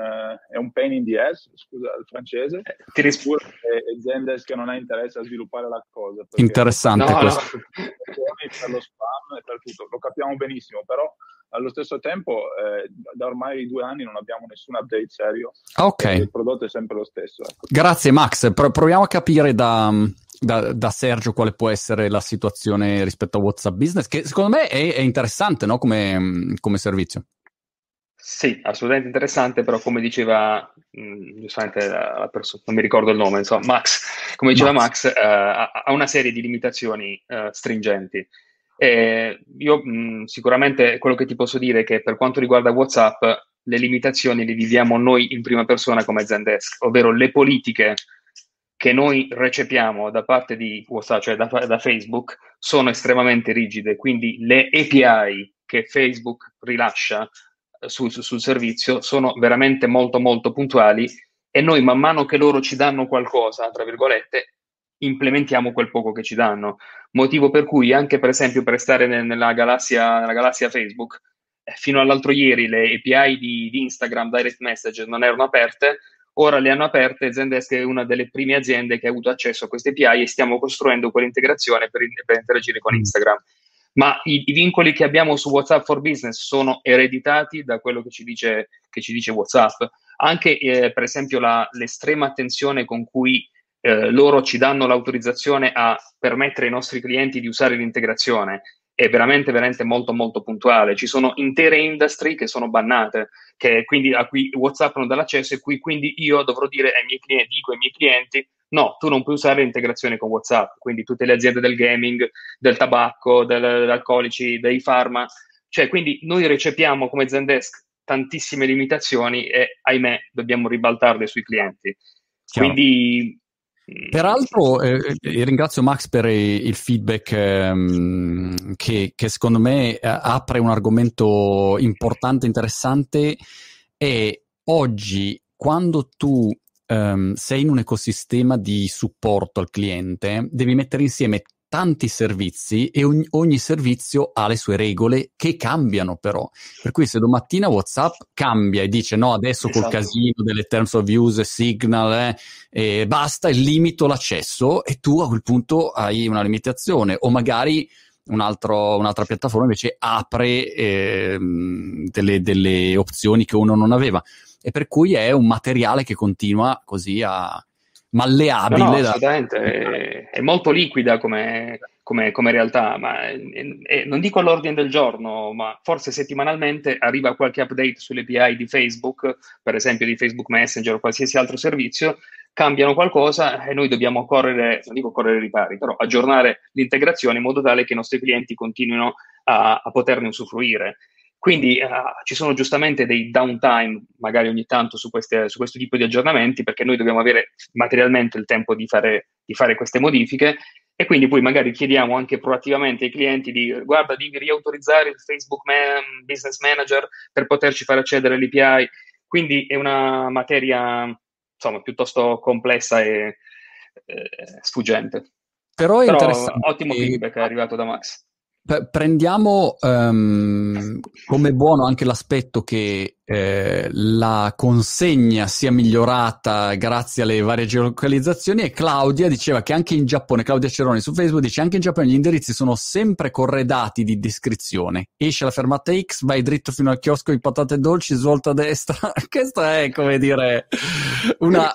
è un pain in the ass, scusa il francese, eh, ti rispondo, è Zendesk che non ha interesse a sviluppare la cosa. Interessante no, questo. No. Per lo spam e per tutto, lo capiamo benissimo, però allo stesso tempo eh, da ormai due anni non abbiamo nessun update serio. Okay. Il prodotto è sempre lo stesso. Ecco. Grazie Max, Pro- proviamo a capire da... Da, da Sergio quale può essere la situazione rispetto a WhatsApp Business, che secondo me è, è interessante, no? Come, come servizio. Sì, assolutamente interessante, però come diceva mh, giustamente la, la persona, non mi ricordo il nome, insomma, Max, come diceva Max, Max eh, ha, ha una serie di limitazioni eh, stringenti. E io mh, sicuramente quello che ti posso dire è che per quanto riguarda WhatsApp le limitazioni le viviamo noi in prima persona come Zendesk, ovvero le politiche che noi recepiamo da parte di WhatsApp, cioè da, da Facebook, sono estremamente rigide, quindi le A P I che Facebook rilascia sul, sul servizio sono veramente molto molto puntuali, e noi man mano che loro ci danno qualcosa, tra virgolette, implementiamo quel poco che ci danno. Motivo per cui anche, per esempio, per stare nella galassia, nella galassia Facebook, fino all'altro ieri le A P I di, di Instagram Direct Message non erano aperte, ora le hanno aperte. Zendesk è una delle prime aziende che ha avuto accesso a queste A P I e stiamo costruendo quell'integrazione per, per interagire con Instagram. Ma i, i vincoli che abbiamo su WhatsApp for Business sono ereditati da quello che ci dice, che ci dice WhatsApp. Anche, eh, per esempio, la, l'estrema attenzione con cui eh, loro ci danno l'autorizzazione a permettere ai nostri clienti di usare l'integrazione è veramente veramente molto molto puntuale. Ci sono intere industrie che sono bannate, che quindi a cui WhatsApp non dà l'accesso, e qui quindi io dovrò dire ai miei clienti, dico ai miei clienti, no, tu non puoi usare l'integrazione con WhatsApp. Quindi tutte le aziende del gaming, del tabacco, del, degli alcolici, dei farma, cioè quindi noi recepiamo come Zendesk tantissime limitazioni e, ahimè, dobbiamo ribaltarle sui clienti. Chiaro. Quindi... Peraltro eh, ringrazio Max per il feedback ehm, che, che secondo me apre un argomento importante, interessante. E oggi, quando tu ehm, sei in un ecosistema di supporto al cliente, devi mettere insieme tanti servizi e ogni, ogni servizio ha le sue regole che cambiano, però. Per cui se domattina WhatsApp cambia e dice no, adesso esatto, col casino delle terms of use, Signal, eh, eh, basta, e limito l'accesso, e tu a quel punto hai una limitazione. O magari un altro, un'altra piattaforma invece apre eh, delle, delle opzioni che uno non aveva. E per cui è un materiale che continua così a... malleabile. No, no, assolutamente. È, è molto liquida come, come, come realtà, ma è, è, non dico all'ordine del giorno, ma forse settimanalmente arriva qualche update sulle A P I di Facebook, per esempio di Facebook Messenger o qualsiasi altro servizio, cambiano qualcosa e noi dobbiamo correre, non dico correre ripari, però aggiornare l'integrazione in modo tale che i nostri clienti continuino a, a poterne usufruire. Quindi uh, ci sono giustamente dei downtime magari ogni tanto su, queste, su questo tipo di aggiornamenti, perché noi dobbiamo avere materialmente il tempo di fare, di fare queste modifiche, e quindi poi magari chiediamo anche proattivamente ai clienti di guarda, di riautorizzare il Facebook man, Business Manager per poterci far accedere all'A P I. Quindi è una materia, insomma, piuttosto complessa e eh, sfuggente. Però è Però, interessante. Ottimo feedback è arrivato da Max. Prendiamo um, come buono anche l'aspetto che eh, la consegna sia migliorata grazie alle varie geolocalizzazioni, e Claudia diceva che anche in Giappone, Claudia Ceroni su Facebook dice anche in Giappone gli indirizzi sono sempre corredati di descrizione. Esce la fermata X, vai dritto fino al chiosco di patate dolci, svolta a destra. Questa è, come dire, una...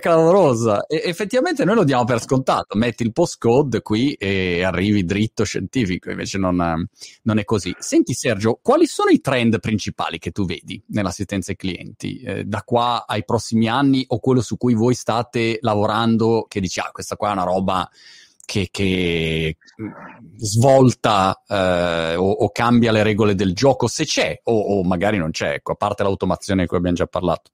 clamorosa. E effettivamente noi lo diamo per scontato, metti il postcode qui e arrivi dritto scientifico, invece non, non è così. Senti Sergio, quali sono i trend principali che tu vedi nell'assistenza ai clienti eh, da qua ai prossimi anni, o quello su cui voi state lavorando che dici ah, questa qua è una roba che, che svolta eh, o, o cambia le regole del gioco, se c'è, o, o magari non c'è, ecco, a parte l'automazione di cui abbiamo già parlato?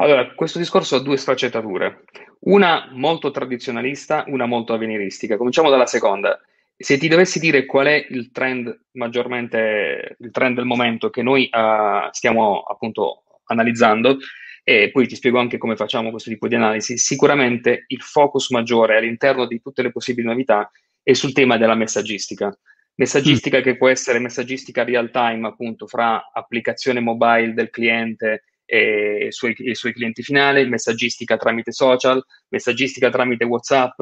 Allora, questo discorso ha due sfaccettature, una molto tradizionalista, una molto avveniristica. Cominciamo dalla seconda. Se ti dovessi dire qual è il trend maggiormente, il trend del momento che noi uh, stiamo appunto analizzando, e poi ti spiego anche come facciamo questo tipo di analisi, sicuramente il focus maggiore all'interno di tutte le possibili novità è sul tema della messaggistica. Messaggistica mm. che può essere messaggistica real time, appunto, fra applicazione mobile del cliente e i suoi, i suoi clienti finali, messaggistica tramite social, messaggistica tramite WhatsApp,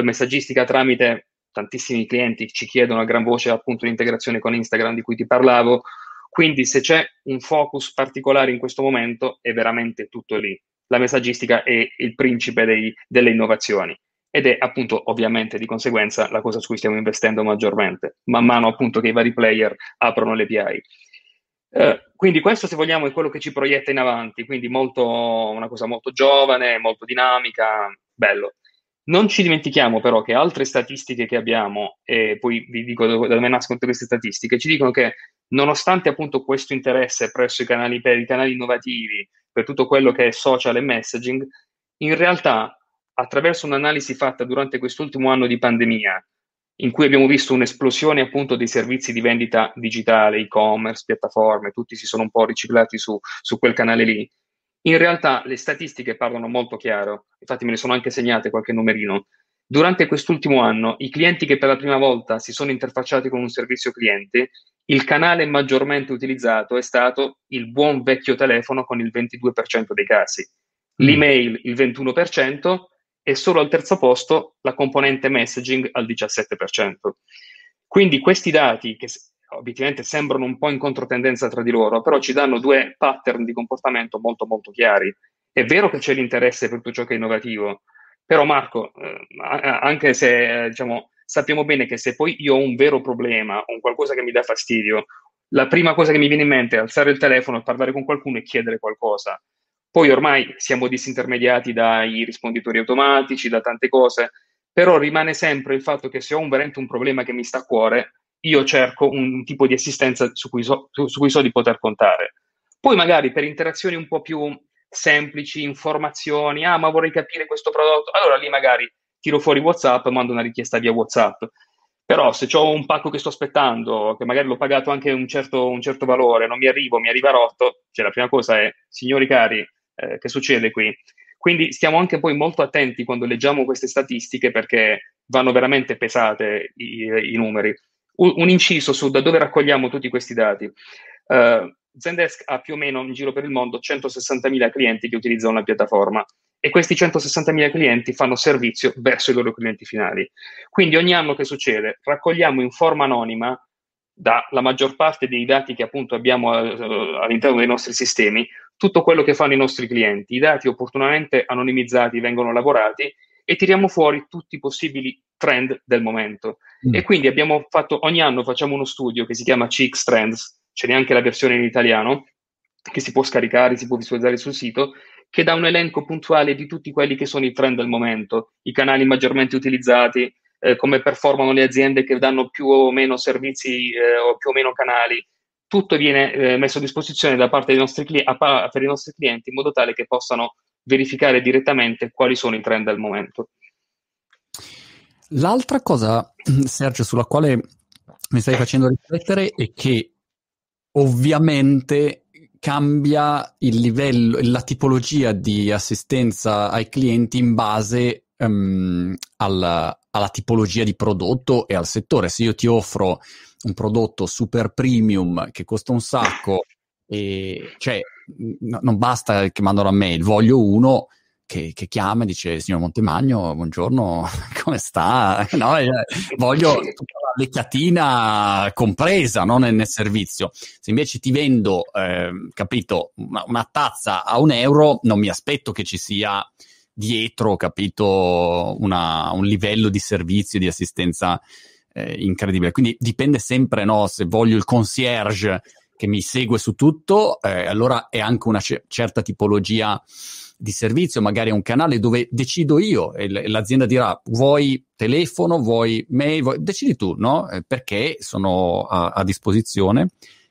messaggistica tramite tantissimi clienti ci chiedono a gran voce appunto l'integrazione con Instagram di cui ti parlavo. Quindi se c'è un focus particolare in questo momento è veramente tutto lì. La messaggistica è il principe dei, delle innovazioni, ed è appunto ovviamente di conseguenza la cosa su cui stiamo investendo maggiormente, man mano appunto che i vari player aprono le A P I. Uh, quindi questo, se vogliamo, è quello che ci proietta in avanti, quindi molto, una cosa molto giovane, molto dinamica, bello. Non ci dimentichiamo però che altre statistiche che abbiamo, e poi vi dico da dove nascono tutte queste statistiche, ci dicono che nonostante appunto questo interesse presso i canali, per i canali innovativi, per tutto quello che è social e messaging, in realtà attraverso un'analisi fatta durante quest'ultimo anno di pandemia in cui abbiamo visto un'esplosione appunto dei servizi di vendita digitale, e-commerce, piattaforme, tutti si sono un po' riciclati su, su quel canale lì. In realtà le statistiche parlano molto chiaro, infatti me ne sono anche segnate qualche numerino. Durante quest'ultimo anno, i clienti che per la prima volta si sono interfacciati con un servizio cliente, il canale maggiormente utilizzato è stato il buon vecchio telefono con il ventidue per cento dei casi, l'email il ventuno per cento e solo al terzo posto la componente messaging al diciassette per cento. Quindi questi dati, che obiettivamente sembrano un po' in controtendenza tra di loro, però ci danno due pattern di comportamento molto molto chiari. È vero che c'è l'interesse per tutto ciò che è innovativo, però Marco, eh, anche se eh, diciamo, sappiamo bene che se poi io ho un vero problema, ho un qualcosa che mi dà fastidio, la prima cosa che mi viene in mente è alzare il telefono, parlare con qualcuno e chiedere qualcosa. Poi ormai siamo disintermediati dai risponditori automatici, da tante cose, però rimane sempre il fatto che se ho un, veramente un problema che mi sta a cuore, io cerco un tipo di assistenza su cui so, su, su cui so di poter contare. Poi magari per interazioni un po' più semplici, informazioni, ah ma vorrei capire questo prodotto, allora lì magari tiro fuori WhatsApp, mando una richiesta via WhatsApp. Però se ho un pacco che sto aspettando, che magari l'ho pagato anche un certo, un certo valore, non mi arrivo, mi arriva rotto, cioè la prima cosa è, signori cari, eh, che succede qui? Quindi stiamo anche poi molto attenti quando leggiamo queste statistiche perché vanno veramente pesate i, i numeri. Un, un inciso su da dove raccogliamo tutti questi dati. Uh, Zendesk ha più o meno in giro per il mondo centosessantamila clienti che utilizzano la piattaforma e questi centosessantamila clienti fanno servizio verso i loro clienti finali. Quindi ogni anno che succede? Raccogliamo in forma anonima dalla maggior parte dei dati che appunto abbiamo all'interno dei nostri sistemi tutto quello che fanno i nostri clienti. I dati opportunamente anonimizzati vengono lavorati e tiriamo fuori tutti i possibili trend del momento. Mm. E quindi abbiamo fatto, ogni anno facciamo uno studio che si chiama C X Trends, c'è neanche la versione in italiano, che si può scaricare, si può visualizzare sul sito, che dà un elenco puntuale di tutti quelli che sono i trend al momento, i canali maggiormente utilizzati, eh, come performano le aziende che danno più o meno servizi eh, o più o meno canali. Tutto viene eh, messo a disposizione da parte dei nostri clienti, a, per i nostri clienti in modo tale che possano verificare direttamente quali sono i trend al momento. L'altra cosa, Sergio, sulla quale mi stai facendo riflettere è che ovviamente cambia il livello, la tipologia di assistenza ai clienti in base um, alla, alla tipologia di prodotto e al settore. Se io ti offro un prodotto super premium che costa un sacco, e, cioè no, non basta che mandano a mail, voglio uno che, che chiama e dice signor Montemagno, buongiorno, come sta? No, eh, voglio lecchiatina compresa, no? nel, nel servizio. Se invece ti vendo eh, capito una, una tazza a un euro, non mi aspetto che ci sia dietro capito una, un livello di servizio, di assistenza eh, incredibile. Quindi dipende sempre, no? Se voglio il concierge che mi segue su tutto, eh, allora è anche una c- certa tipologia di servizio, magari è un canale dove decido io e l'azienda dirà vuoi telefono, vuoi mail, vuoi... decidi tu, no? Perché sono a, a disposizione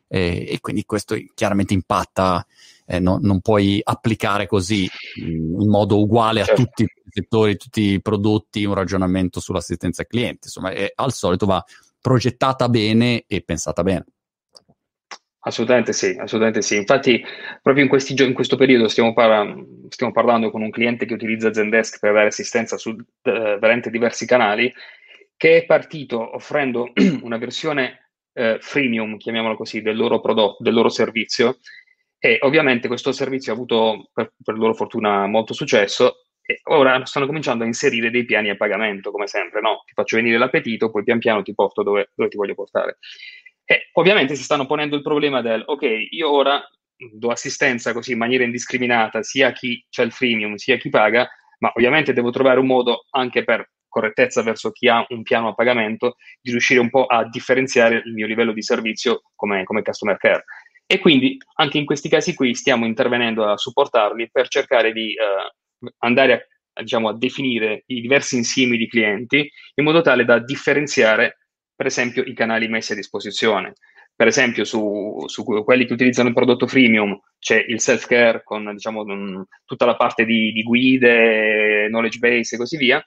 eh, e quindi questo chiaramente impatta, eh, no, non puoi applicare così in modo uguale a certo. tutti i settori, tutti i prodotti, un ragionamento sull'assistenza cliente, insomma è, al solito va progettata bene e pensata bene. Assolutamente sì, assolutamente sì. Infatti proprio in, questi, in questo periodo stiamo, parla, stiamo parlando con un cliente che utilizza Zendesk per dare assistenza su uh, veramente diversi canali, che è partito offrendo una versione uh, freemium, chiamiamola così, del loro prodotto, del loro servizio, e ovviamente questo servizio ha avuto per, per loro fortuna molto successo e ora stanno cominciando a inserire dei piani a pagamento, come sempre, no? Ti faccio venire l'appetito, poi pian piano ti porto dove, dove ti voglio portare. E ovviamente si stanno ponendo il problema del ok, io ora do assistenza così in maniera indiscriminata sia a chi c'ha il freemium sia a chi paga, ma ovviamente devo trovare un modo anche per correttezza verso chi ha un piano a pagamento di riuscire un po' a differenziare il mio livello di servizio come, come customer care. E quindi anche in questi casi qui stiamo intervenendo a supportarli per cercare di eh, andare a, diciamo, a definire i diversi insiemi di clienti in modo tale da differenziare per esempio i canali messi a disposizione. Per esempio su, su quelli che utilizzano il prodotto freemium c'è il self-care con diciamo, tutta la parte di, di guide, knowledge base e così via.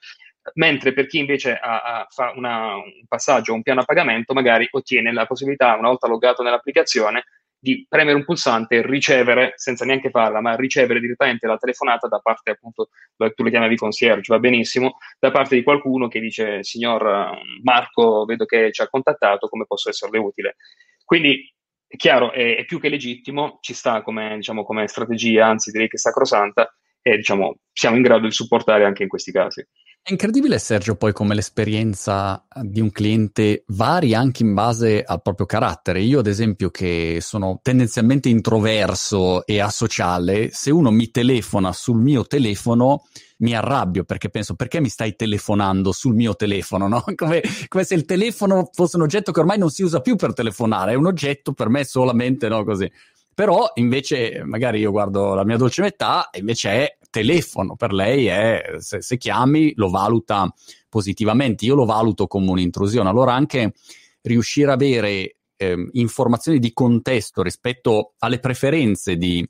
mentre per chi invece ha, ha, fa una, un passaggio o un piano a pagamento magari ottiene la possibilità, una volta loggato nell'applicazione, di premere un pulsante e ricevere, senza neanche farla, ma ricevere direttamente la telefonata da parte, appunto, tu le chiamavi concierge, va benissimo, da parte di qualcuno che dice: signor Marco, vedo che ci ha contattato, come posso esserle utile? Quindi è chiaro, è, è più che legittimo, ci sta come, diciamo, come strategia, anzi direi che è sacrosanta, e diciamo siamo in grado di supportare anche in questi casi. È incredibile, Sergio, poi come l'esperienza di un cliente vari anche in base al proprio carattere. Io, ad esempio, che sono tendenzialmente introverso e asociale, se uno mi telefona sul mio telefono mi arrabbio, perché penso: perché mi stai telefonando sul mio telefono, no? Come, come se il telefono fosse un oggetto che ormai non si usa più per telefonare, è un oggetto per me solamente, no? Così. Però invece magari io guardo la mia dolce metà e invece è telefono, per lei è, se, se chiami lo valuta positivamente, io lo valuto come un'intrusione. Allora anche riuscire a avere eh, informazioni di contesto rispetto alle preferenze di,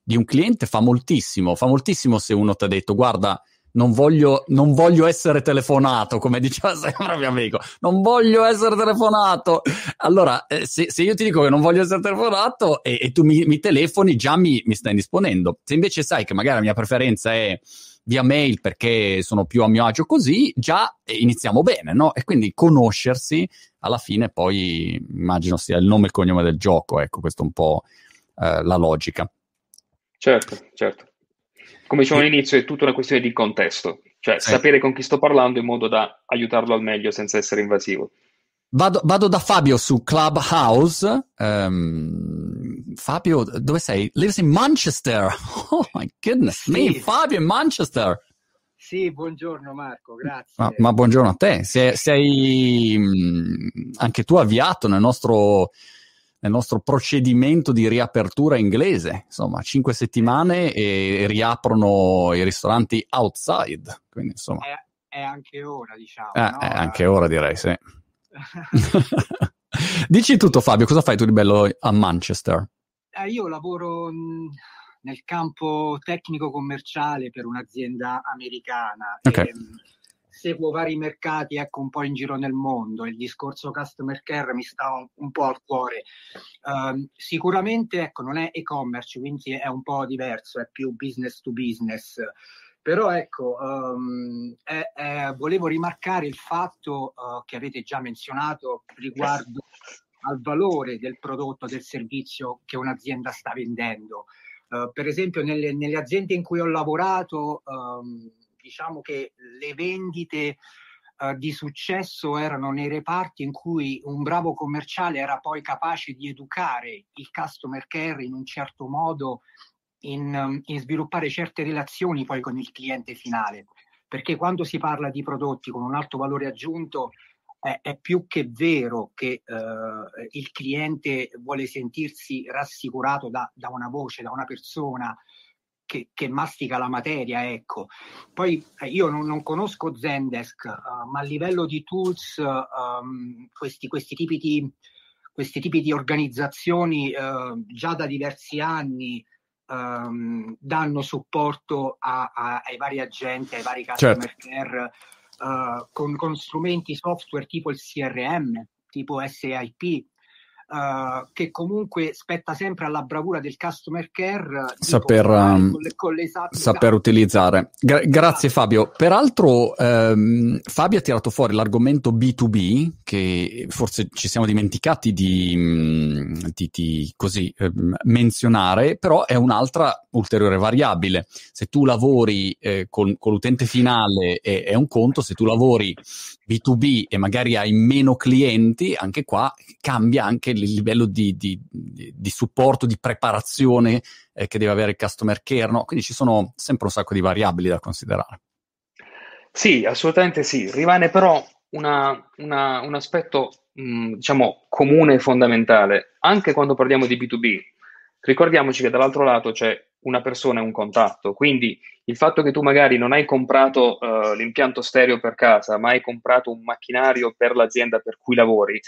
di un cliente fa moltissimo, fa moltissimo se uno ti ha detto: guarda, non voglio, non voglio essere telefonato, come diceva sempre mio amico, non voglio essere telefonato. Allora, se, se io ti dico che non voglio essere telefonato e, e tu mi, mi telefoni, già mi, mi stai indisponendo. Se invece sai che magari la mia preferenza è via mail perché sono più a mio agio così, già iniziamo bene, no? E quindi conoscersi, alla fine poi immagino sia il nome e il cognome del gioco, ecco, questo è un po' eh, la logica. Certo, certo. Come dicevo all'inizio, è tutta una questione di contesto, cioè sapere con chi sto parlando in modo da aiutarlo al meglio senza essere invasivo. Vado, vado da Fabio su Clubhouse. Um, Fabio, dove sei? Lives in Manchester. Oh my goodness, sì. Me, Fabio in Manchester. Sì, buongiorno Marco, grazie. Ma, ma buongiorno a te. Sei, sei anche tu avviato nel nostro... nel nostro procedimento di riapertura inglese, insomma, cinque settimane e riaprono i ristoranti outside, quindi insomma... È, è anche ora, diciamo, eh, no? È anche ora, direi, sì. Dici tutto, Fabio, cosa fai tu di bello a Manchester? Eh, io lavoro nel campo tecnico-commerciale per un'azienda americana. Okay. E, seguo vari mercati, ecco, un po' in giro nel mondo. Il discorso customer care mi sta un, un po' al cuore. Um, sicuramente, ecco, non è e-commerce, quindi è un po' diverso, è più business to business. Però, ecco, um, è, è, volevo rimarcare il fatto uh, che avete già menzionato riguardo al valore del prodotto, del servizio che un'azienda sta vendendo. Uh, per esempio, nelle, nelle aziende in cui ho lavorato... Um, diciamo che le vendite uh, di successo erano nei reparti in cui un bravo commerciale era poi capace di educare il customer care in un certo modo, in, um, in sviluppare certe relazioni poi con il cliente finale. Perché quando si parla di prodotti con un alto valore aggiunto, eh, è più che vero che uh, il cliente vuole sentirsi rassicurato da, da una voce, da una persona, Che, che mastica la materia, ecco. Poi eh, io non, non conosco Zendesk, uh, ma a livello di tools, uh, um, questi, questi, tipi di, questi tipi di organizzazioni uh, già da diversi anni um, danno supporto a, a, ai vari agenti, ai vari customer care, uh, con, con strumenti software tipo il C R M, tipo S I P, Uh, che comunque spetta sempre alla bravura del customer care saper, um, con le, con le esatto, saper utilizzare. Gra- grazie Fabio. Peraltro ehm, Fabio ha tirato fuori l'argomento B due B, che forse ci siamo dimenticati di, di, di così ehm, menzionare, però è un'altra ulteriore variabile. Se tu lavori eh, con, con l'utente finale è, è un conto, se tu lavori B due B e magari hai meno clienti, anche qua cambia anche il livello di, di, di supporto, di preparazione eh, che deve avere il customer care, no? Quindi ci sono sempre un sacco di variabili da considerare. Sì, assolutamente sì. Rimane però una, una, un aspetto mh, diciamo comune e fondamentale, anche quando parliamo di B due B. Ricordiamoci che dall'altro lato c'è una persona e un contatto, quindi il fatto che tu magari non hai comprato uh, l'impianto stereo per casa, ma hai comprato un macchinario per l'azienda per cui lavori,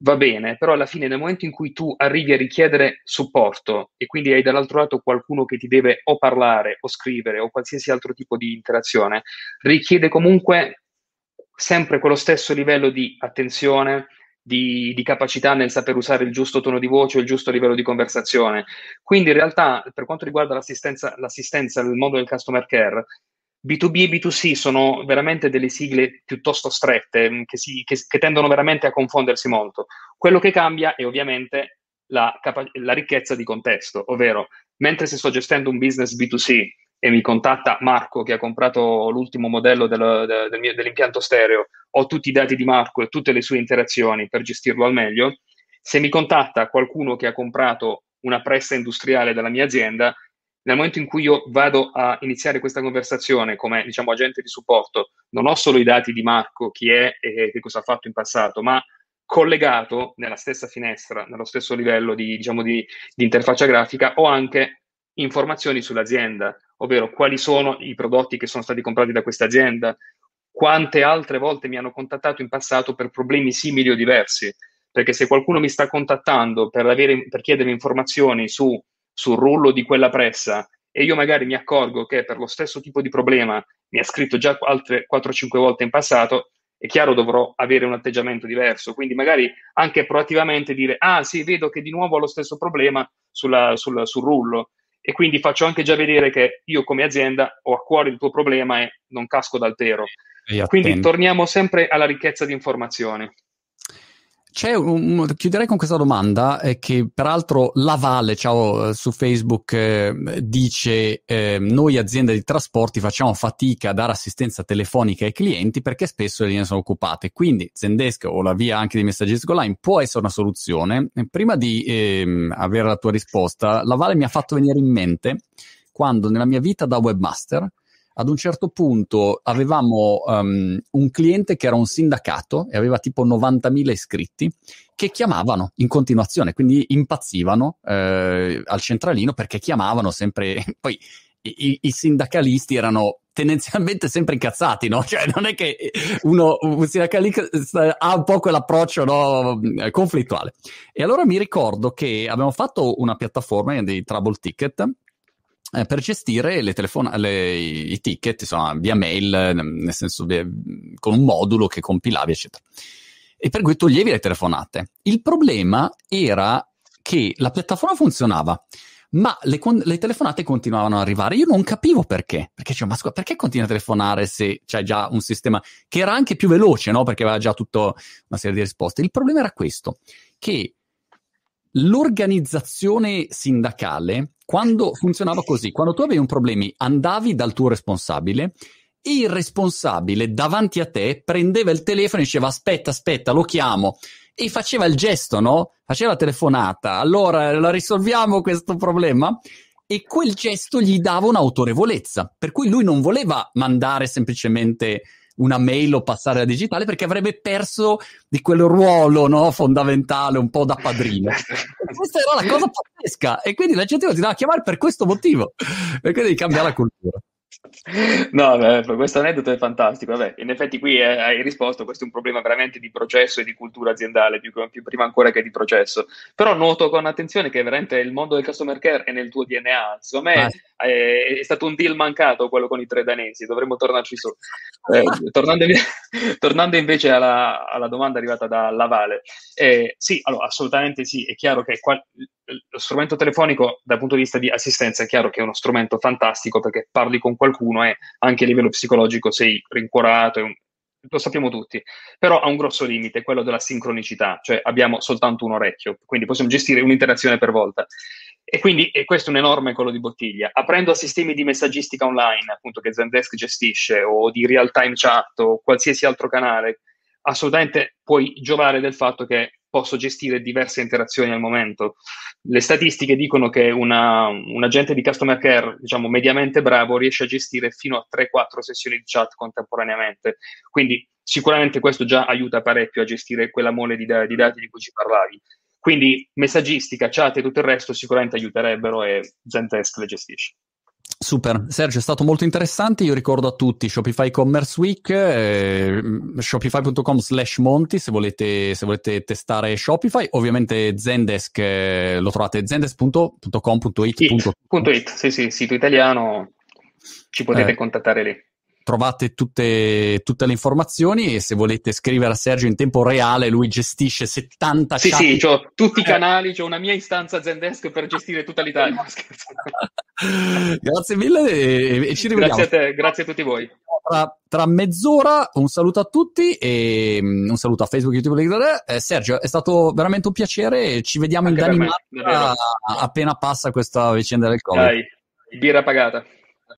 va bene, però alla fine nel momento in cui tu arrivi a richiedere supporto e quindi hai dall'altro lato qualcuno che ti deve o parlare o scrivere o qualsiasi altro tipo di interazione, richiede comunque sempre quello stesso livello di attenzione, di, di capacità nel saper usare il giusto tono di voce o il giusto livello di conversazione. Quindi in realtà per quanto riguarda l'assistenza, l'assistenza nel mondo del customer care, B due B e B due C sono veramente delle sigle piuttosto strette che, si, che, che tendono veramente a confondersi molto. Quello che cambia è ovviamente la, capa- la ricchezza di contesto, ovvero mentre se sto gestendo un business B due C e mi contatta Marco che ha comprato l'ultimo modello del, del, del mio, dell'impianto stereo, ho tutti i dati di Marco e tutte le sue interazioni per gestirlo al meglio. Se mi contatta qualcuno che ha comprato una pressa industriale dalla mia azienda, nel momento in cui io vado a iniziare questa conversazione come, diciamo, agente di supporto, non ho solo i dati di Marco, chi è e che cosa ha fatto in passato, ma collegato nella stessa finestra, nello stesso livello di, diciamo, di, di interfaccia grafica, ho anche informazioni sull'azienda, ovvero quali sono i prodotti che sono stati comprati da questa azienda, quante altre volte mi hanno contattato in passato per problemi simili o diversi, perché se qualcuno mi sta contattando per, avere, per chiedermi informazioni su sul rullo di quella pressa e io magari mi accorgo che per lo stesso tipo di problema mi ha scritto già altre quattro cinque volte in passato, è chiaro dovrò avere un atteggiamento diverso, quindi magari anche proattivamente dire ah sì, vedo che di nuovo ho lo stesso problema sulla, sulla, sul rullo, e quindi faccio anche già vedere che io come azienda ho a cuore il tuo problema e non casco dal pero. Quindi torniamo sempre alla ricchezza di informazioni. C'è un, chiuderei con questa domanda eh, che peraltro la Vale, ciao, su Facebook eh, dice eh, noi aziende di trasporti facciamo fatica a dare assistenza telefonica ai clienti perché spesso le linee sono occupate, quindi Zendesk o la via anche di messaggistica online può essere una soluzione. Prima di eh, avere la tua risposta, la Vale mi ha fatto venire in mente quando nella mia vita da webmaster ad un certo punto avevamo um, un cliente che era un sindacato e aveva tipo novantamila iscritti che chiamavano in continuazione, quindi impazzivano eh, al centralino perché chiamavano sempre. Poi i, i sindacalisti erano tendenzialmente sempre incazzati, no? Cioè non è che uno un sindacalista ha un po' quell'approccio, no, conflittuale. E allora mi ricordo che abbiamo fatto una piattaforma dei trouble ticket per gestire le telefon- le, i ticket, insomma, via mail, nel senso via, con un modulo che compilavi, eccetera. E per cui toglievi le telefonate. Il problema era che la piattaforma funzionava, ma le, con- le telefonate continuavano ad arrivare. Io non capivo perché. Perché cioè, ma scu- perché continua a telefonare se c'è già un sistema che era anche più veloce, no? Perché aveva già tutta una serie di risposte. Il problema era questo, che l'organizzazione sindacale quando funzionava così, quando tu avevi un problema andavi dal tuo responsabile e il responsabile davanti a te prendeva il telefono e diceva aspetta aspetta lo chiamo e faceva il gesto, no? Faceva la telefonata, allora la risolviamo questo problema, e quel gesto gli dava un'autorevolezza per cui lui non voleva mandare semplicemente una mail o passare a digitale perché avrebbe perso di quel ruolo, no, fondamentale, un po' da padrino. Questa era la cosa pazzesca e quindi la gente continuava a chiamare per questo motivo, perché devi cambiare la cultura. No, beh, questo aneddoto è fantastico. Vabbè, in effetti qui eh, hai risposto, questo è un problema veramente di processo e di cultura aziendale, più, più prima ancora che di processo. Però noto con attenzione che veramente il mondo del customer care è nel tuo D N A. Secondo me ah. è, è stato un deal mancato quello con i tre danesi, dovremmo tornarci su. Eh, tornando, tornando invece alla, alla domanda arrivata da Lavale, eh, sì, allora, assolutamente sì, è chiaro che qual- lo strumento telefonico dal punto di vista di assistenza è chiaro che è uno strumento fantastico perché parli con qualcuno e anche a livello psicologico sei rincuorato, è un, lo sappiamo tutti, però ha un grosso limite, quello della sincronicità, cioè abbiamo soltanto un orecchio, quindi possiamo gestire un'interazione per volta e quindi e questo è un enorme collo di bottiglia. Aprendo a sistemi di messaggistica online, appunto, che Zendesk gestisce, o di real time chat o qualsiasi altro canale, assolutamente puoi giovare del fatto che posso gestire diverse interazioni al momento. Le statistiche dicono che una, un agente di customer care, diciamo, mediamente bravo, riesce a gestire fino a tre quattro sessioni di chat contemporaneamente. Quindi sicuramente questo già aiuta parecchio a gestire quella mole di, da- di dati di cui ci parlavi. Quindi messaggistica, chat e tutto il resto sicuramente aiuterebbero e Zendesk le gestisce. Super, Sergio, è stato molto interessante. Io ricordo a tutti Shopify Commerce Week, eh, shopify punto com slash monti se volete, se volete testare Shopify. Ovviamente Zendesk eh, lo trovate zendesk punto com punto it punto it, sì sì, sito italiano, ci potete eh. contattare lì. Trovate tutte, tutte le informazioni, e se volete scrivere a Sergio in tempo reale, lui gestisce settanta sì, chat. Sì, sì, ho tutti i canali, ho una mia istanza Zendesk per gestire tutta l'Italia. Grazie mille e, e ci rivediamo. Grazie a te, grazie a tutti voi. Tra, tra mezz'ora, un saluto a tutti e un saluto a Facebook, YouTube, LinkedIn. Eh, Sergio, è stato veramente un piacere, ci vediamo anche in Danimarca appena passa questa vicenda del Covid. Dai, birra pagata.